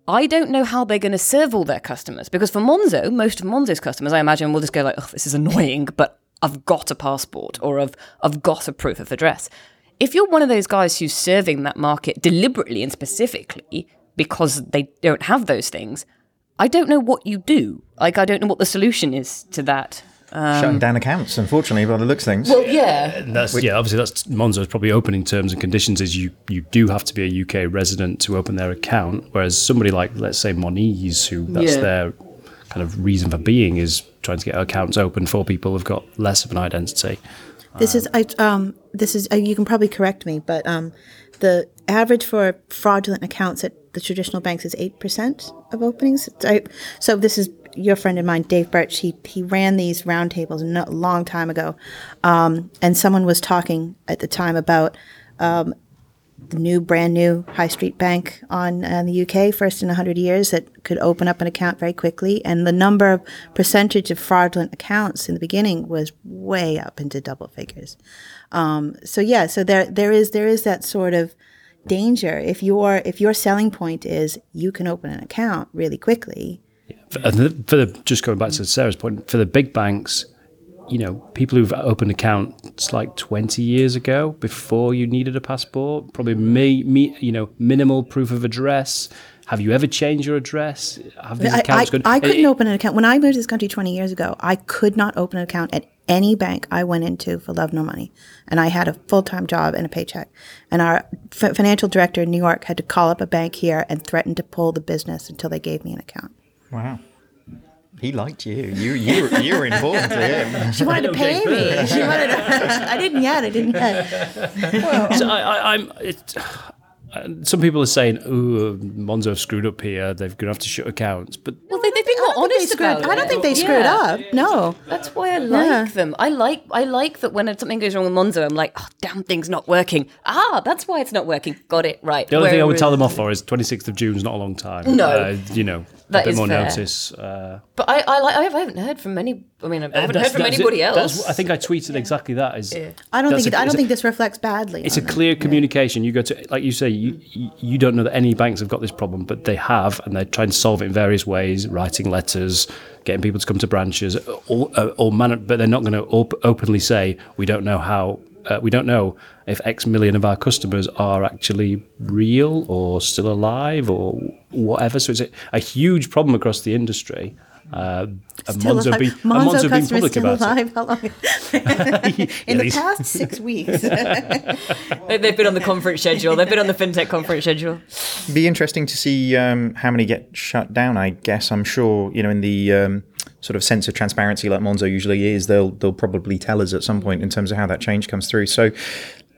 I don't know how they're going to serve all their customers, because for Monzo, most of Monzo's customers, I imagine, will just go like, oh, this is annoying, but I've got a passport, or I've, I've got a proof of address. If you're one of those guys who's serving that market deliberately and specifically because they don't have those things, I don't know what you do. Like, I don't know what the solution is to that. Um, Shutting down accounts, unfortunately, by the looks of things. Well, yeah. And that's, yeah, obviously, that's Monzo's probably open in terms and conditions is you, you do have to be a U K resident to open their account, whereas somebody like, let's say, Monitise, who that's yeah. their kind of reason for being is trying to get accounts open for people who've got less of an identity. This um, is, I, um, this is, uh, you can probably correct me, but um, the average for fraudulent accounts at the traditional banks is eight percent of openings. I, so this is your friend of mine, Dave Birch. He he ran these roundtables a long time ago, um, and someone was talking at the time about um, the new, brand new high street bank on uh, the U K, first in one hundred years, that could open up an account very quickly. And the number of percentage of fraudulent accounts in the beginning was way up into double figures. Um, so yeah, so there there is there is that sort of danger. If your if your selling point is you can open an account really quickly. Yeah. For, for the, just going back to Sarah's point, for the big banks, you know, people who've opened accounts like twenty years ago, before you needed a passport, probably me, me, you know, minimal proof of address. Have you ever changed your address? Have these accounts I, I, gone? I couldn't it, open an account. When I moved to this country twenty years ago, I could not open an account at any bank I went into for love nor money. And I had a full-time job and a paycheck. And our f- financial director in New York had to call up a bank here and threaten to pull the business until they gave me an account. Wow. He liked you. You you you were important to him. She wanted to pay me. She wanted. To, I didn't yet. I didn't yet. Well, so I, I, I'm. It, some people are saying, "Ooh, Monzo have screwed up here. They're going to have to shut accounts." But well, they, they've been more honest about it. I don't think they screwed yeah. up. No, that's why I like yeah. them. I like I like that when something goes wrong with Monzo, I'm like, "Oh, damn, thing's not working." Ah, that's why it's not working. Got it right. The only Where thing I would tell them off for is twenty-sixth of June is not a long time. No, uh, you know. That a bit is more fair. Notice. Uh, but I, I, I haven't heard from many. I mean, I haven't heard from anybody it, else. I think I tweeted exactly that. Is yeah. I don't think it, a, I don't think this reflects badly. It's a clear them. communication. Yeah. You go to, like you say, you you don't know that any banks have got this problem, but they have, and they're trying to solve it in various ways, writing letters, getting people to come to branches, all, all manner. But they're not going to op- openly say we don't know how. Uh, we don't know if X million of our customers are actually real or still alive or whatever. So it's a, a huge problem across the industry. Uh, and Monzo, be, Monzo, Monzo being public still about alive. It. How long? In yeah, the past six weeks. They've been on the conference schedule. They've been on the FinTech conference schedule. Be interesting to see um, how many get shut down, I guess. I'm sure, you know, in the... Um, sort of sense of transparency like Monzo usually is, they'll they'll probably tell us at some point in terms of how that change comes through. So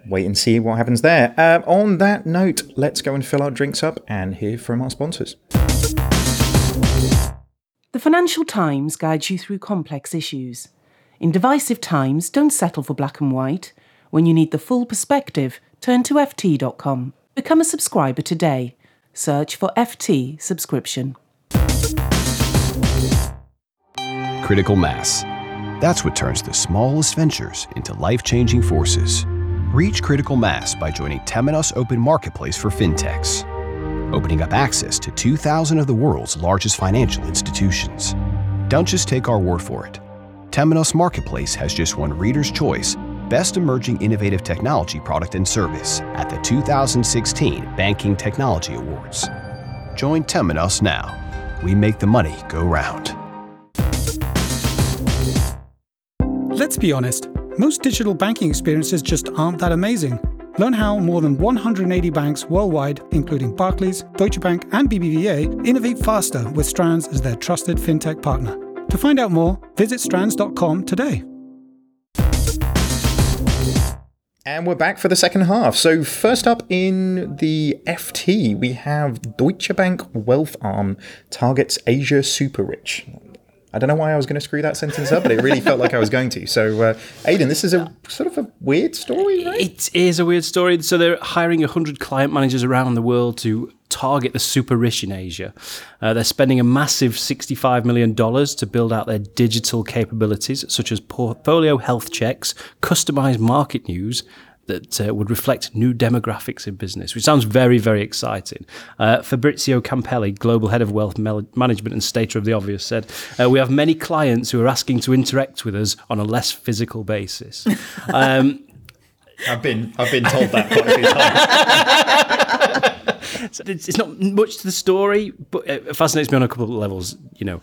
wait and see what happens there. Uh, on that note, let's go and fill our drinks up and hear from our sponsors. The Financial Times guides you through complex issues. In divisive times, don't settle for black and white. When you need the full perspective, turn to F T dot com. Become a subscriber today. Search for F T subscription. Critical mass. That's what turns the smallest ventures into life-changing forces. Reach critical mass by joining Temenos Open Marketplace for fintechs, opening up access to two thousand of the world's largest financial institutions. Don't just take our word for it. Temenos Marketplace has just won Reader's Choice Best Emerging Innovative Technology Product and Service at the two thousand sixteen Banking Technology Awards. Join Tim and us now. We make the money go round. Let's be honest, most digital banking experiences just aren't that amazing. Learn how more than one hundred eighty banks worldwide, including Barclays, Deutsche Bank, and B B V A, innovate faster with Strands as their trusted fintech partner. To find out more, visit strands dot com today. And we're back for the second half. So first up in the F T, we have Deutsche Bank Wealth Arm targets Asia super rich. I don't know why I was going to screw that sentence up, but it really felt like I was going to. So, uh, Aidan, this is a sort of a weird story, right? It is a weird story. So they're hiring one hundred client managers around the world to target the super rich in Asia. Uh, they're spending a massive sixty-five million dollars to build out their digital capabilities, such as portfolio health checks, customized market news, that uh, would reflect new demographics in business, which sounds very, very exciting. Uh, Fabrizio Campelli, Global Head of Wealth Mel- Management and Stater of the Obvious, said, uh, we have many clients who are asking to interact with us on a less physical basis. Um, I've been I've been told that quite a few times. So it's, it's not much to the story, but it fascinates me on a couple of levels, you know.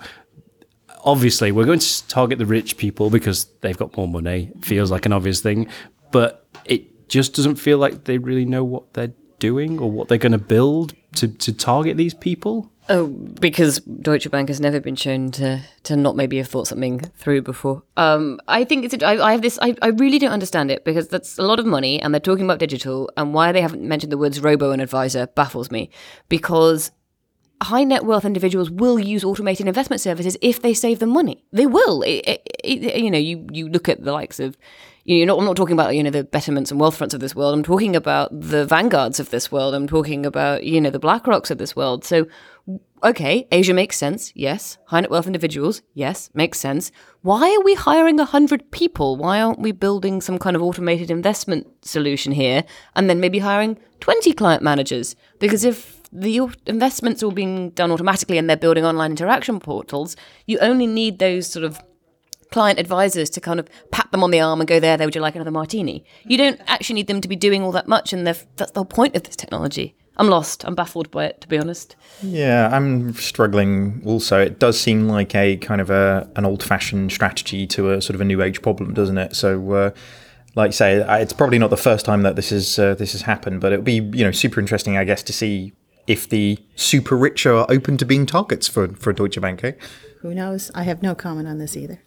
Obviously, we're going to target the rich people because they've got more money. It feels like an obvious thing, but it just doesn't feel like they really know what they're doing or what they're going to build to, to target these people. Oh, because Deutsche Bank has never been shown to to not maybe have thought something through before. Um, I think it's. I, I have this. I, I really don't understand it because that's a lot of money, and they're talking about digital, and why they haven't mentioned the words robo and advisor baffles me, because high net worth individuals will use automated investment services if they save them money. They will. It, it, it, you know, you you look at the likes of. You're not, I'm not talking about, you know, the Betterments and Wealthfronts of this world. I'm talking about the Vanguards of this world. I'm talking about, you know, the BlackRocks of this world. So, okay, Asia makes sense. Yes. High net wealth individuals. Yes. Makes sense. Why are we hiring one hundred people? Why aren't we building some kind of automated investment solution here and then maybe hiring twenty client managers? Because if the investments are all being done automatically and they're building online interaction portals, you only need those sort of client advisors to kind of pat them on the arm and go, there, there, would you like another martini? You don't actually need them to be doing all that much, and that's the whole point of this technology. I'm lost. I'm baffled by it, to be honest. Yeah, I'm struggling also. It does seem like a kind of a an old-fashioned strategy to a sort of a new age problem, doesn't it? So, uh, like you say, it's probably not the first time that this is uh, this has happened, but it'll be, you know, super interesting, I guess, to see if the super rich are open to being targets for, for Deutsche Bank, eh? Who knows? I have no comment on this either.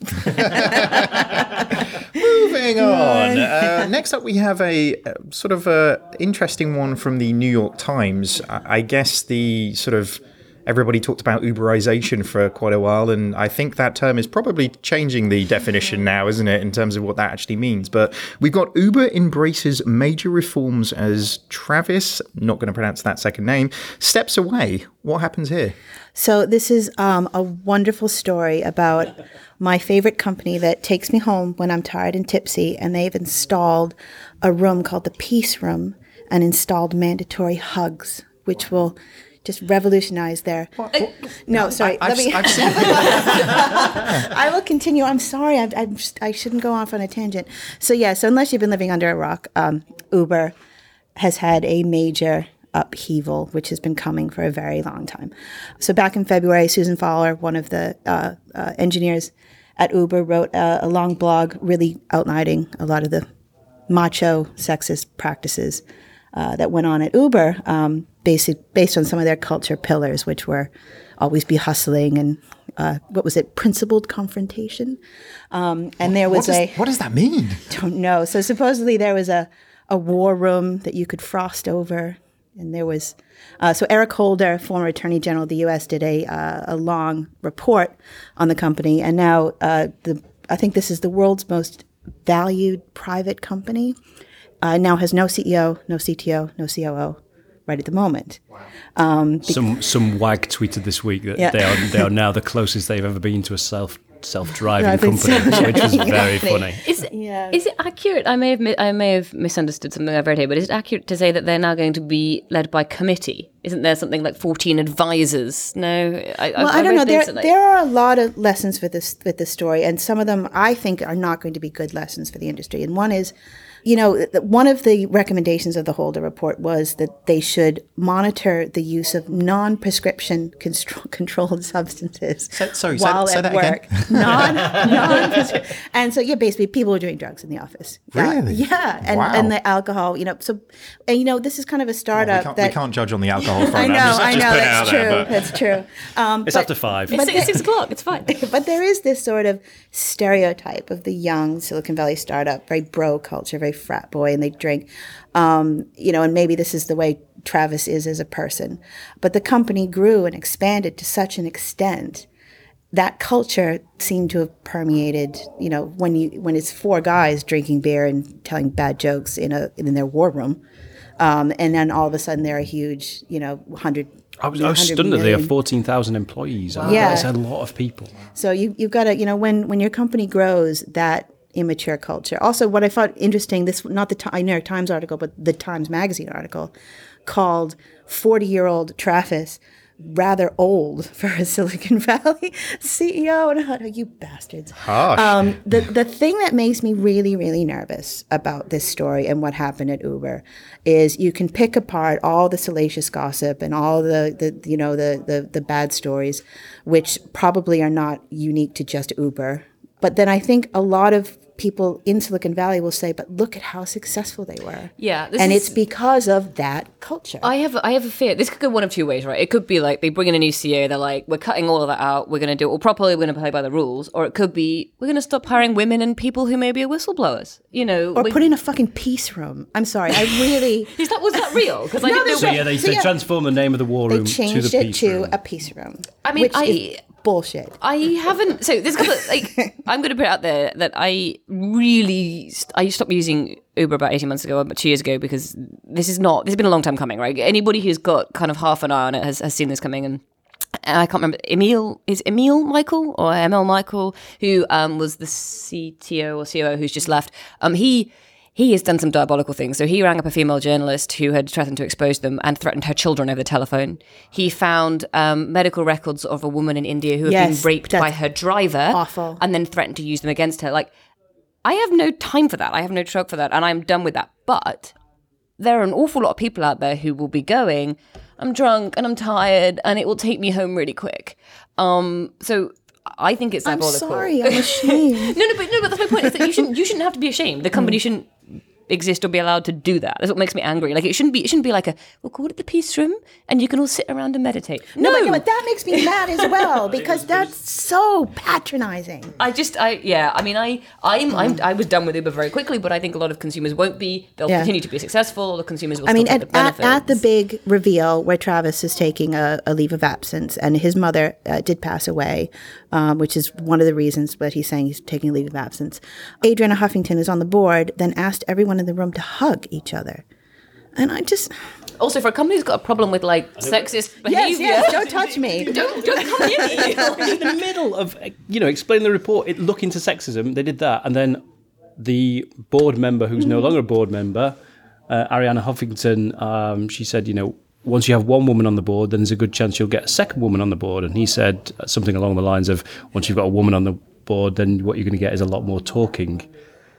Moving on. Uh, next up, we have a uh, sort of a interesting one from the New York Times. I, I guess the sort of everybody talked about Uberization for quite a while, and I think that term is probably changing the definition now, isn't it, in terms of what that actually means. But we've got Uber embraces major reforms as Travis, not going to pronounce that second name, steps away. What happens here? So this is um, a wonderful story about my favorite company that takes me home when I'm tired and tipsy, and they've installed a room called the Peace Room and installed mandatory hugs, which will just revolutionize their... What? What? No, sorry. I, I've, let me, I've seen I will continue. I'm sorry. I, I, I shouldn't go off on a tangent. So, yeah, so unless you've been living under a rock, um, Uber has had a major upheaval, which has been coming for a very long time. So back in February, Susan Fowler, one of the uh, uh, engineers at Uber, wrote a, a long blog really outlining a lot of the macho sexist practices Uh, that went on at Uber, um, basic, based on some of their culture pillars, which were always be hustling and, uh, what was it, principled confrontation? Um, and what, there was what a... Is, what does that mean? Don't know. So supposedly there was a, a war room that you could frost over. And there was... Uh, so Eric Holder, former Attorney General of the U S, did a, uh, a long report on the company. And now uh, the I think this is the world's most valued private company. Uh, now has no C E O, no C T O, no C O O right at the moment. Wow. Um, be- some some wag tweeted this week that yeah. they are they are now the closest they've ever been to a self self driving company, which was very funny. Is yeah. is it accurate? I may have mi- I may have misunderstood something I've read here, but is it accurate to say that they're now going to be led by committee? Isn't there something like fourteen advisors? No, I, well, I, I don't know. There, like- there are a lot of lessons with this with this story, and some of them I think are not going to be good lessons for the industry. And one is You know, one of the recommendations of the Holder report was that they should monitor the use of non-prescription constro- controlled substances so, sorry, while say, at say work. Again. Non, non and so, yeah, basically people were doing drugs in the office. Really? Yeah. yeah. And, wow. and the alcohol, you know. So, and, you know, this is kind of a startup. Well, we, can't, that, we can't judge on the alcohol front. I know, just, I know. That's true. There, that's true. Um, it's but, after five. It's, but it's six o'clock. It's fine. But there is this sort of stereotype of the young Silicon Valley startup, very bro culture, very frat boy, and they drink, um, you know, and maybe this is the way Travis is as a person. But the company grew and expanded to such an extent that culture seemed to have permeated, you know, when you when it's four guys drinking beer and telling bad jokes in a in their war room, um, and then all of a sudden they're a huge, you know, hundred. I was, I was stunned that they have fourteen thousand employees. Wow. Yeah. That's a lot of people. So you, you've got to, you know, when, when your company grows, that immature culture. Also, what I found interesting, this not the New York Times article, but the Times Magazine article called forty-year-old Travis rather old for a Silicon Valley C E O. And I thought, oh, you bastards. Harsh. Um, the, the thing that makes me really, really nervous about this story and what happened at Uber is you can pick apart all the salacious gossip and all the, the you know, the, the, the bad stories, which probably are not unique to just Uber. But then I think a lot of people in Silicon Valley will say, but look at how successful they were. Yeah. And is, it's because of that culture. I have I have a fear. This could go one of two ways, right? It could be like they bring in a new C E O, they're like, we're cutting all of that out, we're going to do it all properly, we're going to play by the rules. Or it could be, we're going to stop hiring women and people who maybe are whistleblowers, you know. Or we... put in a fucking peace room. I'm sorry, I really... is that, was that real? Because no, I didn't know... So yeah, they, so they yeah. transformed the name of the war room to the peace room. They changed it to a peace room. I mean, I... Is, bullshit. I haven't. So there's a couple of, like, I'm going to put it out there that I really, I stopped using Uber about eighteen months ago, about two years ago, because this is not, this has been a long time coming, right? Anybody who's got kind of half an eye on it has, has seen this coming. And I can't remember, Emil, is Emil Michael or M L Michael, who um, was the C T O or C O O who's just left. Um, he, He has done some diabolical things. So he rang up a female journalist who had threatened to expose them and threatened her children over the telephone. He found um, medical records of a woman in India who had yes, been raped by her driver. Awful. And then threatened to use them against her. Like, I have no time for that. I have no truck for that. And I'm done with that. But there are an awful lot of people out there who will be going, I'm drunk and I'm tired and it will take me home really quick. Um, so... I think it's diabolical. I'm sorry, I'm ashamed. no, no, but no, but that's my point. Is that you shouldn't, you shouldn't have to be ashamed. The company shouldn't exist or be allowed to do that. That's what makes me angry. Like it shouldn't be. It shouldn't be like a we'll call it the peace room, and you can all sit around and meditate. No, no but, no, but that makes me mad as well because that's so patronising. I just, I yeah. I mean, I, I'm, I'm, I was done with Uber very quickly, but I think a lot of consumers won't be. They'll yeah. continue to be successful. The consumers will. I mean, still at, get the benefits. At, at the big reveal where Travis is taking a, a leave of absence, and his mother uh, did pass away. Um, which is one of the reasons that he's saying he's taking leave of absence. Adriana Huffington is on the board, then asked everyone in the room to hug each other. And I just... Also, for a company who's got a problem with, like, sexist behavior... Yes, yes, don't touch me. don't, don't come near me. In the middle of, you know, explain the report, it, look into sexism, they did that, and then the board member, who's mm. no longer a board member, uh, Ariana Huffington, um, she said, you know, once you have one woman on the board, then there's a good chance you'll get a second woman on the board. And he said something along the lines of, once you've got a woman on the board, then what you're going to get is a lot more talking.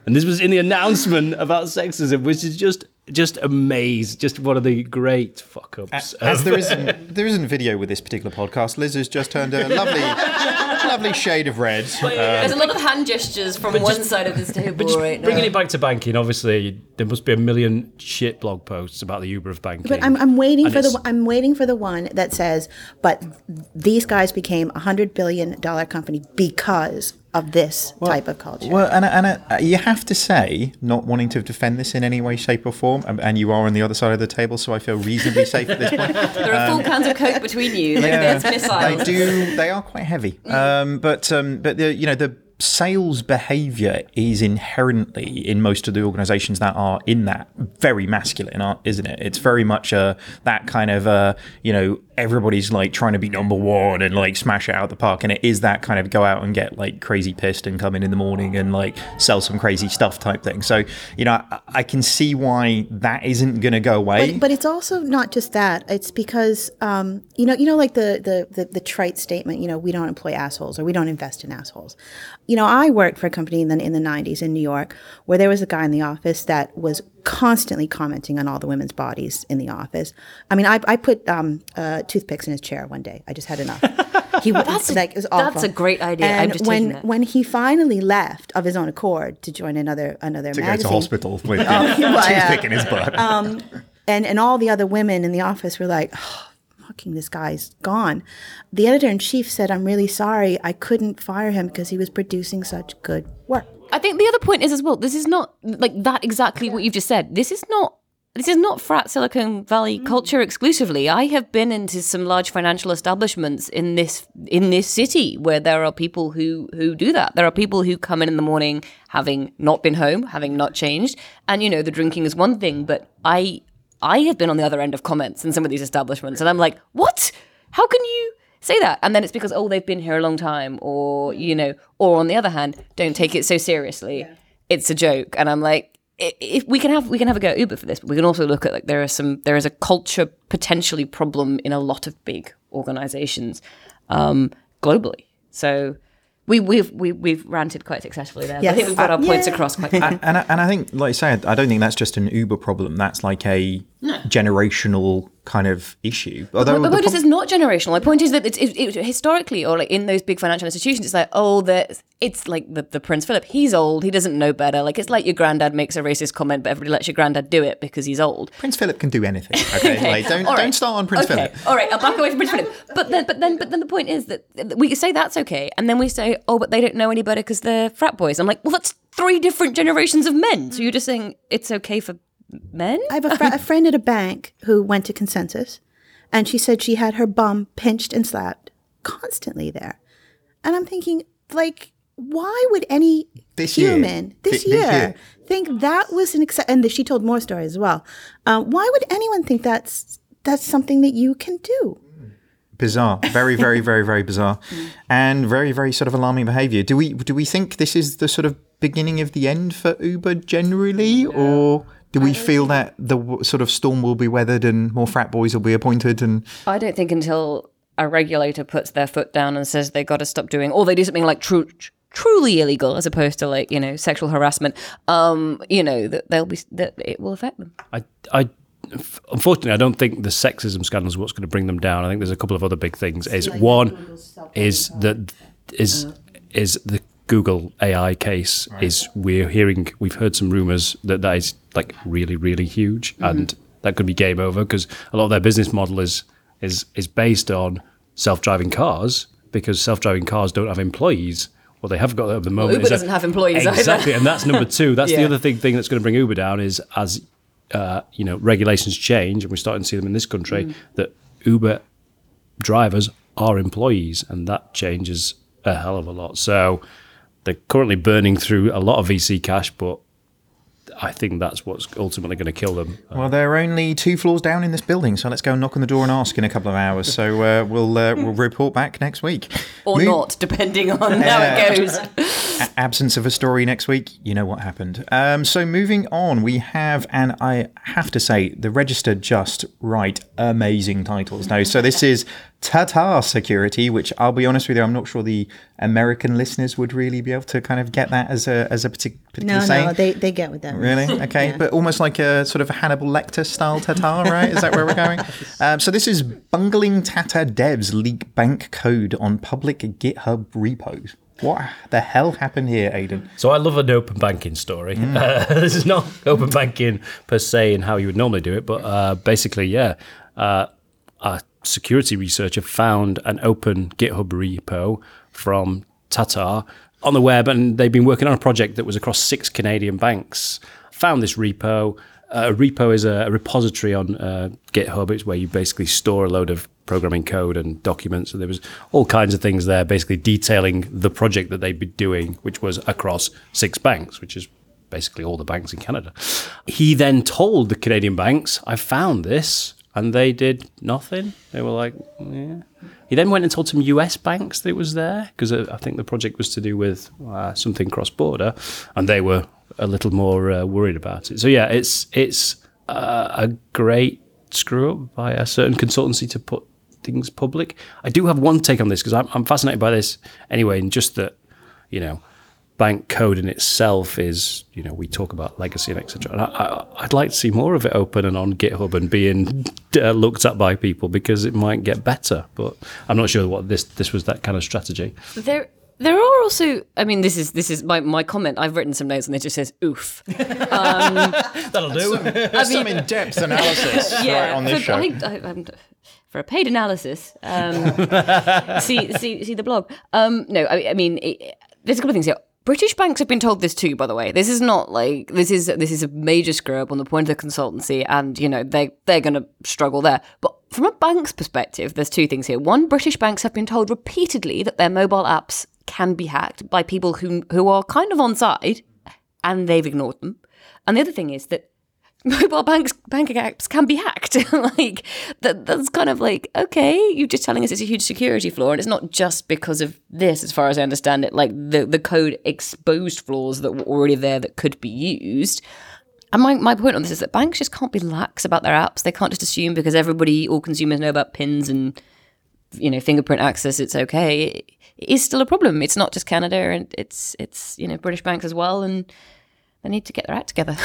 And this was in the announcement about sexism, which is just just amazed, just one of the great fuck-ups. As, as there, isn't, there isn't video with this particular podcast, Liz has just turned a lovely lovely shade of red. Well, yeah, um, there's a lot of hand gestures from one just, side of this table right now. Bringing it back to banking, obviously, there must be a million shit blog posts about the Uber of banking. But I'm, I'm waiting and for the I'm waiting for the one that says, but these guys became a one hundred billion dollars company because... of this well, type of culture. Well, and and you have to say, not wanting to defend this in any way, shape or form, and, and you are on the other side of the table, so I feel reasonably safe at this point. There are um, full cans of Coke between you. Like yeah, there's missiles. They do. They are quite heavy. Um, but um, but the you know the sales behaviour is inherently in most of the organisations that are in that very masculine, isn't it? It's very much a that kind of a, you know. everybody's like trying to be number one and like smash it out the park, and it is that kind of go out and get like crazy pissed and come in in the morning and like sell some crazy stuff type thing. So, you know, I, I can see why that isn't going to go away. But, but it's also not just that. It's because, um, you know, you know, like the, the, the, the trite statement, you know, we don't employ assholes or we don't invest in assholes. You know, I worked for a company in the, in the nineties in New York where there was a guy in the office that was constantly commenting on all the women's bodies in the office. I mean, I, I put um, uh, toothpicks in his chair one day. I just had enough. He that's like, it was awful. That's a great idea. And I'm just when that. when he finally left of his own accord to join another another to magazine, go to hospital with oh, yeah, toothpick in his butt. Um, and and all the other women in the office were like, oh, fucking, this guy's gone. The editor in chief said, "I'm really sorry, I couldn't fire him because he was producing such good work." I think the other point is as well, this is not like that exactly what you've just said. This is not this is not frat Silicon Valley mm-hmm. culture exclusively. I have been into some large financial establishments in this in this city where there are people who, who do that. There are people who come in in the morning having not been home, having not changed. And, you know, the drinking is one thing, but I I have been on the other end of comments in some of these establishments. And I'm like, what? How can you say that? And then it's because, oh, they've been here a long time, or, you know, or on the other hand, don't take it so seriously. Yeah. It's a joke. And I'm like, if we can have we can have a go at Uber for this, but we can also look at like there are some there is a culture potentially problem in a lot of big organizations um, globally. So we we've we, we've ranted quite successfully there. Yes. I think we've got our points yeah. across quite quickly. And I, and I think, like I said, I don't think that's just an Uber problem. That's like a no. generational kind of issue. Although but my point is, it's not generational. My point is that it's it, it, historically, or like in those big financial institutions, it's like, oh, the it's like the, the Prince Philip. He's old. He doesn't know better. Like it's like your granddad makes a racist comment, but everybody lets your granddad do it because he's old. Prince Philip can do anything. Okay, okay. Like, don't right. don't start on Prince okay. Philip. All right, I'll back away from Prince Philip. But then, but then, but then the point is that we say that's okay, and then we say, oh, but they don't know any better because they're frat boys. I'm like, well, that's three different generations of men. So you're just saying it's okay for men? I have a, fr- a friend at a bank who went to Consensus, and she said she had her bum pinched and slapped constantly there. And I'm thinking, like, why would any this human year. This, this year, year think that was an exception? And she told more stories as well. Uh, why would anyone think that's that's something that you can do? Bizarre, very, very, very, very bizarre, and very, very sort of alarming behaviour. Do we do we think this is the sort of beginning of the end for Uber generally, no. or? Do we feel that the w- sort of storm will be weathered and more frat boys will be appointed? And I don't think until a regulator puts their foot down and says they got to stop doing, or they do something like true, truly illegal as opposed to like, you know, sexual harassment. Um, you know that they'll be that it will affect them. I, I, unfortunately, I don't think the sexism scandal is what's going to bring them down. I think there's a couple of other big things. Is like one is that is is the Google A I case right. is we're hearing, we've heard some rumours that that is like really, really huge mm-hmm. and that could be game over because a lot of their business model is is is based on self-driving cars because self-driving cars don't have employees. Well, they have got that at the moment. Well, Uber doesn't that, have employees exactly, either. Exactly, and that's number two. That's yeah. the other thing, thing that's going to bring Uber down is as, uh, you know, regulations change, and we're starting to see them in this country, mm. that Uber drivers are employees, and that changes a hell of a lot. So they're currently burning through a lot of V C cash, but I think that's what's ultimately going to kill them. Well, they're only two floors down in this building, so let's go and knock on the door and ask in a couple of hours. So uh, we'll uh, we'll report back next week. Or Move- not, depending on how uh, it goes. a- absence of a story next week, you know what happened. Um, so moving on, we have, and I have to say, the Register just write amazing titles now. So this is Tata Security, which I'll be honest with you, I'm not sure the American listeners would really be able to kind of get that as a as a partic- particular no, saying. No, no, they, they get with that. Really? Okay. Yeah. But almost like a sort of Hannibal Lecter style Tata, right? Is that where we're going? Um, so this is bungling Tata devs leak bank code on public GitHub repos. What the hell happened here, Aidan? So I love an open banking story. Mm. Uh, this is not open banking per se and how you would normally do it, but uh, basically, yeah, uh, I security researcher found an open GitHub repo from Tata on the web, and they've been working on a project that was across six Canadian banks. Found this repo. Uh, a repo is a, a repository on uh, GitHub. It's where you basically store a load of programming code and documents, and there was all kinds of things there basically detailing the project that they'd be doing, which was across six banks, which is basically all the banks in Canada. He then told the Canadian banks, I found this. And they did nothing. They were like, yeah. He then went and told some U S banks that it was there, because I think the project was to do with uh, something cross-border, and they were a little more uh, worried about it. So, yeah, it's it's uh, a great screw-up by a certain consultancy to put things public. I do have one take on this, because I'm, I'm fascinated by this anyway, and just that, you know, bank code in itself is, you know, we talk about legacy and et cetera. And I, I, I'd like to see more of it open and on GitHub and being uh, looked at by people, because it might get better. But I'm not sure what this this was that kind of strategy. There there are also, I mean, this is this is my, my comment. I've written some notes and it just says, oof. Um, That'll do. Some, I some mean, in-depth analysis yeah, right on this for, show. I think, I, I'm, for a paid analysis, um, see, see see the blog. Um, no, I, I mean, it, there's a couple of things here. British banks have been told this too, by the way. This is not like this is this is a major screw up on the point of the consultancy, and you know they they're going to struggle there. But from a bank's perspective, there's two things here. One, British banks have been told repeatedly that their mobile apps can be hacked by people who who are kind of on side, and they've ignored them. And the other thing is that mobile banks banking apps can be hacked. Like that that's kind of like, okay, you're just telling us it's a huge security flaw, and it's not just because of this, as far as I understand it, like the, the code exposed flaws that were already there that could be used. And my, my point on this is that banks just can't be lax about their apps. They can't just assume because everybody, all consumers know about pins and, you know, fingerprint access, it's okay. It is still a problem. It's not just Canada, and it's it's, you know, British banks as well, and they need to get their act together.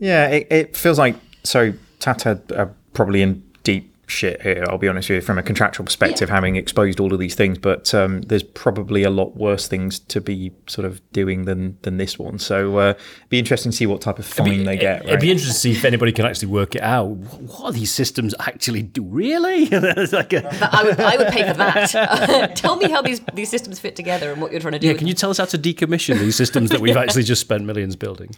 yeah, it, it feels like, so Tata are probably in deep shit here, I'll be honest with you, from a contractual perspective, yeah. having exposed all of these things, but um, there's probably a lot worse things to be sort of doing than than this one. So uh, it'd be interesting to see what type of fine be, they it, get. Right? It'd be interesting to see if anybody can actually work it out. What are these systems actually do? Really? It's like a... I, would, I would pay for that. Tell me how these, these systems fit together and what you're trying to do. Yeah, can you tell us how to decommission these systems that we've actually just spent millions building?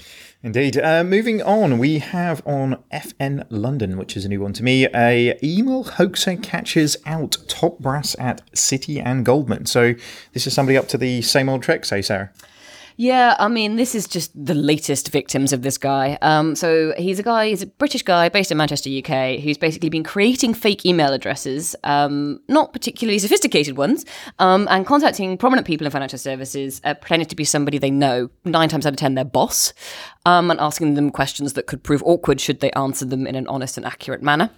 Indeed. Uh, moving on, we have on F N London, which is a new one to me, a email Email hoaxer catches out top brass at Citi and Goldman. So this is somebody up to the same old trick, say, Sarah. Yeah, I mean, this is just the latest victims of this guy. Um, so he's a guy, he's a British guy based in Manchester, U K, who's basically been creating fake email addresses, um, not particularly sophisticated ones, um, and contacting prominent people in financial services, uh, pretending to be somebody they know, nine times out of ten, their boss, um, and asking them questions that could prove awkward should they answer them in an honest and accurate manner.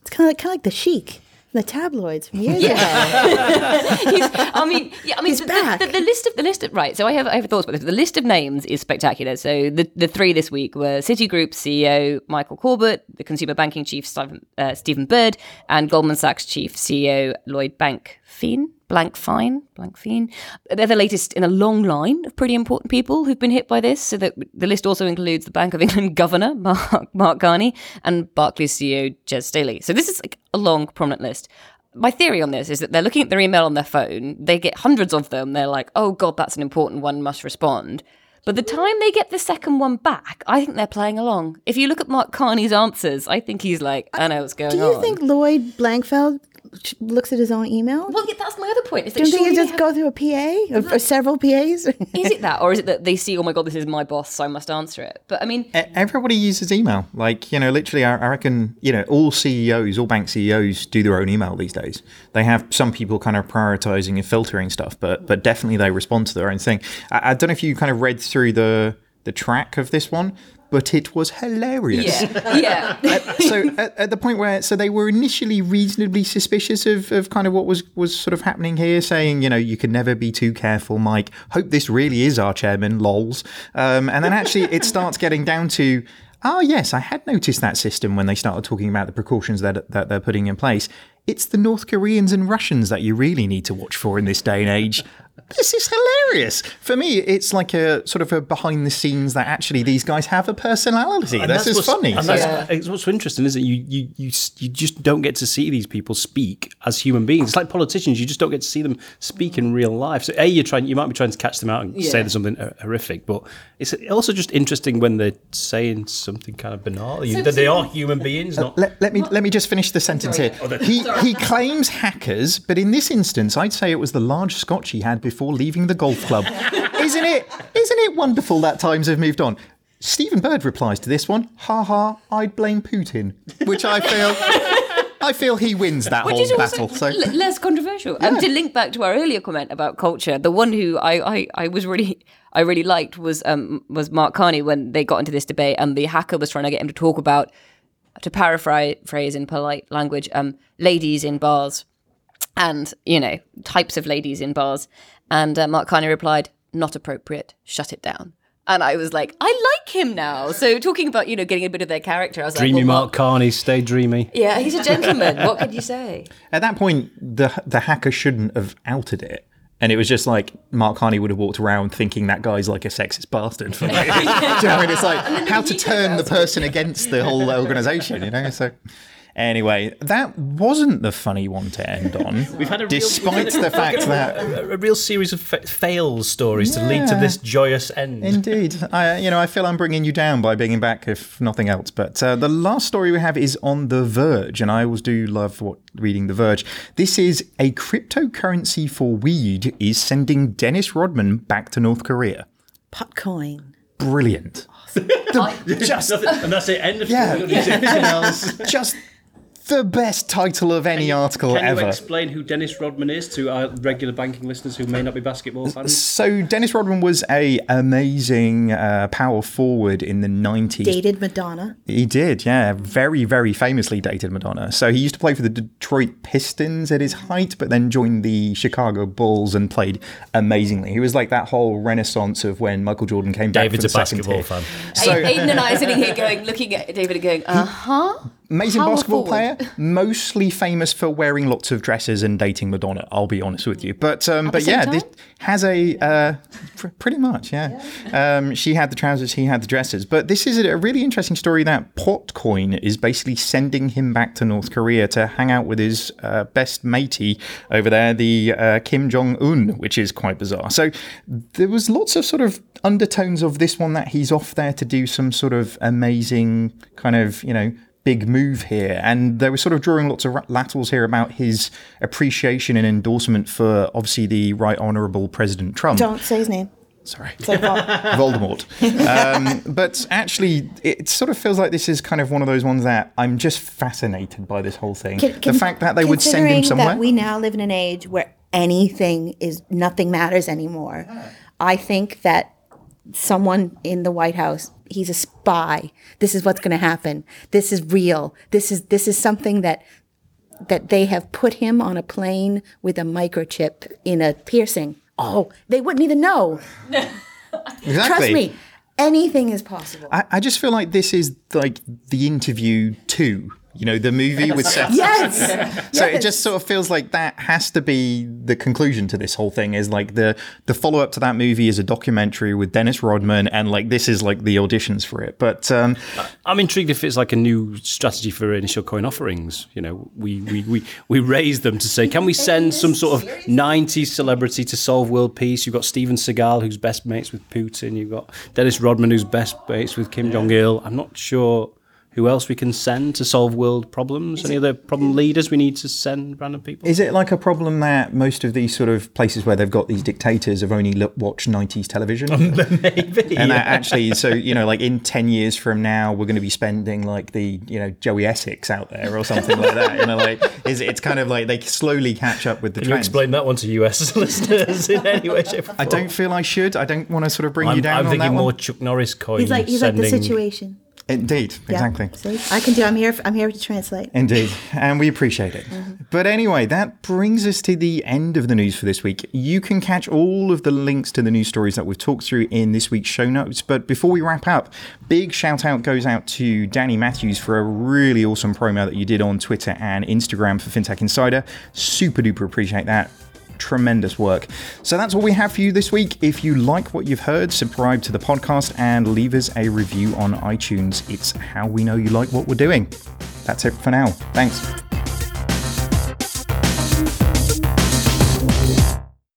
It's kind of like, kind of like the Sheik, the tabloids from years ago. I mean, yeah, I mean, the, the, the, the list of the list of right. So I have I have thoughts about this. The list of names is spectacular. So the, the three this week were Citigroup C E O Michael Corbett, the consumer banking chief Stephen, uh, Stephen Bird, and Goldman Sachs chief C E O Lloyd Blankfein. Blankfein, Blankfein. They're the latest in a long line of pretty important people who've been hit by this. So that the list also includes the Bank of England Governor, Mark, Mark Carney, and Barclays C E O Jez Staley. So this is like a long, prominent list. My theory on this is that they're looking at their email on their phone. They get hundreds of them. They're like, oh, God, that's an important one, must respond. But the time they get the second one back, I think they're playing along. If you look at Mark Carney's answers, I think he's like, I know what's going on. Do you on. think Lloyd Blankfein looks at his own email? Well, yeah, that's my other point. Is that, don't you think you just have... go through a P A or, or several P As? Is it that? Or is it that they see, oh my God, this is my boss, so I must answer it? But I mean... Everybody uses email. Like, you know, literally, I, I reckon, you know, all C E Os, all bank C E Os do their own email these days. They have some people kind of prioritizing and filtering stuff, but but definitely they respond to their own thing. I, I don't know if you kind of read through the the track of this one, but it was hilarious. Yeah. yeah. uh, so at, at the point where, so they were initially reasonably suspicious of, of kind of what was, was sort of happening here, saying, you know, you can never be too careful, Mike. Hope this really is our chairman, lols. Um, and then actually it starts getting down to, oh, yes, I had noticed that system when they started talking about the precautions that that they're putting in place. It's the North Koreans and Russians that you really need to watch for in this day and age. This is hilarious. For me, it's like a sort of a behind the scenes that actually these guys have a personality. And this is funny. And that's, yeah. it's what's interesting, isn't it? You, you, you, you just don't get to see these people speak as human beings. It's like politicians. You just don't get to see them speak in real life. So A, you're trying, you might be trying to catch them out and yeah. say there's something horrific, but it's also just interesting when they're saying something kind of banal. So, they are human beings. Uh, not, let, let, me, let me just finish the sentence here. Oh, he, he claims hackers, but in this instance, I'd say it was the large scotch he had before leaving the golf club. Isn't it? Isn't it wonderful that times have moved on? Stephen Bird replies to this one, ha ha, I'd blame Putin, which I feel I feel he wins that whole battle. So. L- less controversial. Yeah. And to link back to our earlier comment about culture, the one who I, I, I was really I really liked was um, was Mark Carney when they got into this debate, and the hacker was trying to get him to talk about, to paraphrase in polite language, um, ladies in bars, and you know types of ladies in bars. And uh, Mark Carney replied, "Not appropriate. Shut it down." And I was like, I like him now. So talking about, you know, getting a bit of their character, I was dreamy like... Dreamy well, Mark, Mark Carney, stay dreamy. Yeah, he's a gentleman. What could you say? At that point, the the hacker shouldn't have outed it. And it was just like, Mark Carney would have walked around thinking that guy's like a sexist bastard for me. Do you know what I mean? It's like, how to turn the person against the whole organisation, you know? So... Anyway, that wasn't the funny one to end on. We've had a despite real, the fact that a, a real series of fa- fails stories yeah, to lead to this joyous end. Indeed, I, you know, I feel I'm bringing you down by bringing back, if nothing else. But uh, the last story we have is on The Verge, and I always do love what reading The Verge. This is a cryptocurrency for weed is sending Dennis Rodman back to North Korea. Potcoin. Brilliant. the, just and that's it. End of yeah. yeah. Just. The best title of any can you, article can ever. Can you explain who Dennis Rodman is to our regular banking listeners who may not be basketball fans? So Dennis Rodman was a amazing uh, power forward in the nineties. Dated Madonna. He did, yeah. Very, very famously dated Madonna. So he used to play for the Detroit Pistons at his height, but then joined the Chicago Bulls and played amazingly. He was like that whole renaissance of when Michael Jordan came back. David's a basketball fan. So, Aidan and I are sitting here going, looking at David and going, uh-huh. Amazing Power basketball forward. Player, mostly famous for wearing lots of dresses and dating Madonna, I'll be honest with you. But um, but yeah, time? This has a, uh, pr- pretty much, yeah. yeah. Um, she had the trousers, he had the dresses. But this is a really interesting story that Potcoin is basically sending him back to North Korea to hang out with his uh, best matey over there, the uh, Kim Jong-un, which is quite bizarre. So there was lots of sort of undertones of this one that he's off there to do some sort of amazing kind of, you know, big move here, and they were sort of drawing lots of laterals here about his appreciation and endorsement for obviously the Right Honourable President Trump. Don't say his name. Sorry. Say Voldemort. Voldemort. Um, but actually, it sort of feels like this is kind of one of those ones that I'm just fascinated by this whole thing. Can, can, the fact that they would send him somewhere. That we now live in an age where anything is, nothing matters anymore. I think that someone in the White House, he's a spy. This is what's going to happen. This is real. This is this is something that that they have put him on a plane with a microchip in a piercing. Oh, they wouldn't even know. Exactly. Trust me, anything is possible. I, I just feel like this is like The Interview two. You know, the movie with Seth. Yes. So yes. It just sort of feels like that has to be the conclusion to this whole thing, is like the the follow-up to that movie is a documentary with Dennis Rodman, and like this is like the auditions for it. But um, I'm intrigued if it's like a new strategy for initial coin offerings. You know, we we we, we raise them to say, can we send some sort of nineties celebrity to solve world peace? You've got Steven Seagal, who's best mates with Putin. You've got Dennis Rodman, who's best mates with Kim Jong-il. I'm not sure... Who else we can send to solve world problems? Any other problem leaders we need to send random people? Is it like a problem that most of these sort of places where they've got these dictators have only look, watched nineties television? Maybe. And that actually, so, you know, like in ten years from now, we're going to be spending like the, you know, Joey Essex out there or something like that. You know, like is, it's kind of like they slowly catch up with the trend. Can you explain that one to U S listeners in any way, shape or form? I don't feel I should. I don't want to sort of bring I'm, you down I'm on that one. I'm thinking more Chuck Norris coins. He's like, he's sending... like The Situation. Indeed, yeah, exactly. See? I can do. I'm here. I'm here to translate. Indeed, and we appreciate it. Mm-hmm. But anyway, that brings us to the end of the news for this week. You can catch all of the links to the news stories that we've talked through in this week's show notes. But before we wrap up, big shout out goes out to Danny Matthews for a really awesome promo that you did on Twitter and Instagram for FinTech Insider. Super duper appreciate that. Tremendous work. So that's what we have for you this week. If you like what you've heard, subscribe to the podcast and leave us a review on iTunes. It's how we know you like what we're doing. That's it for now. Thanks.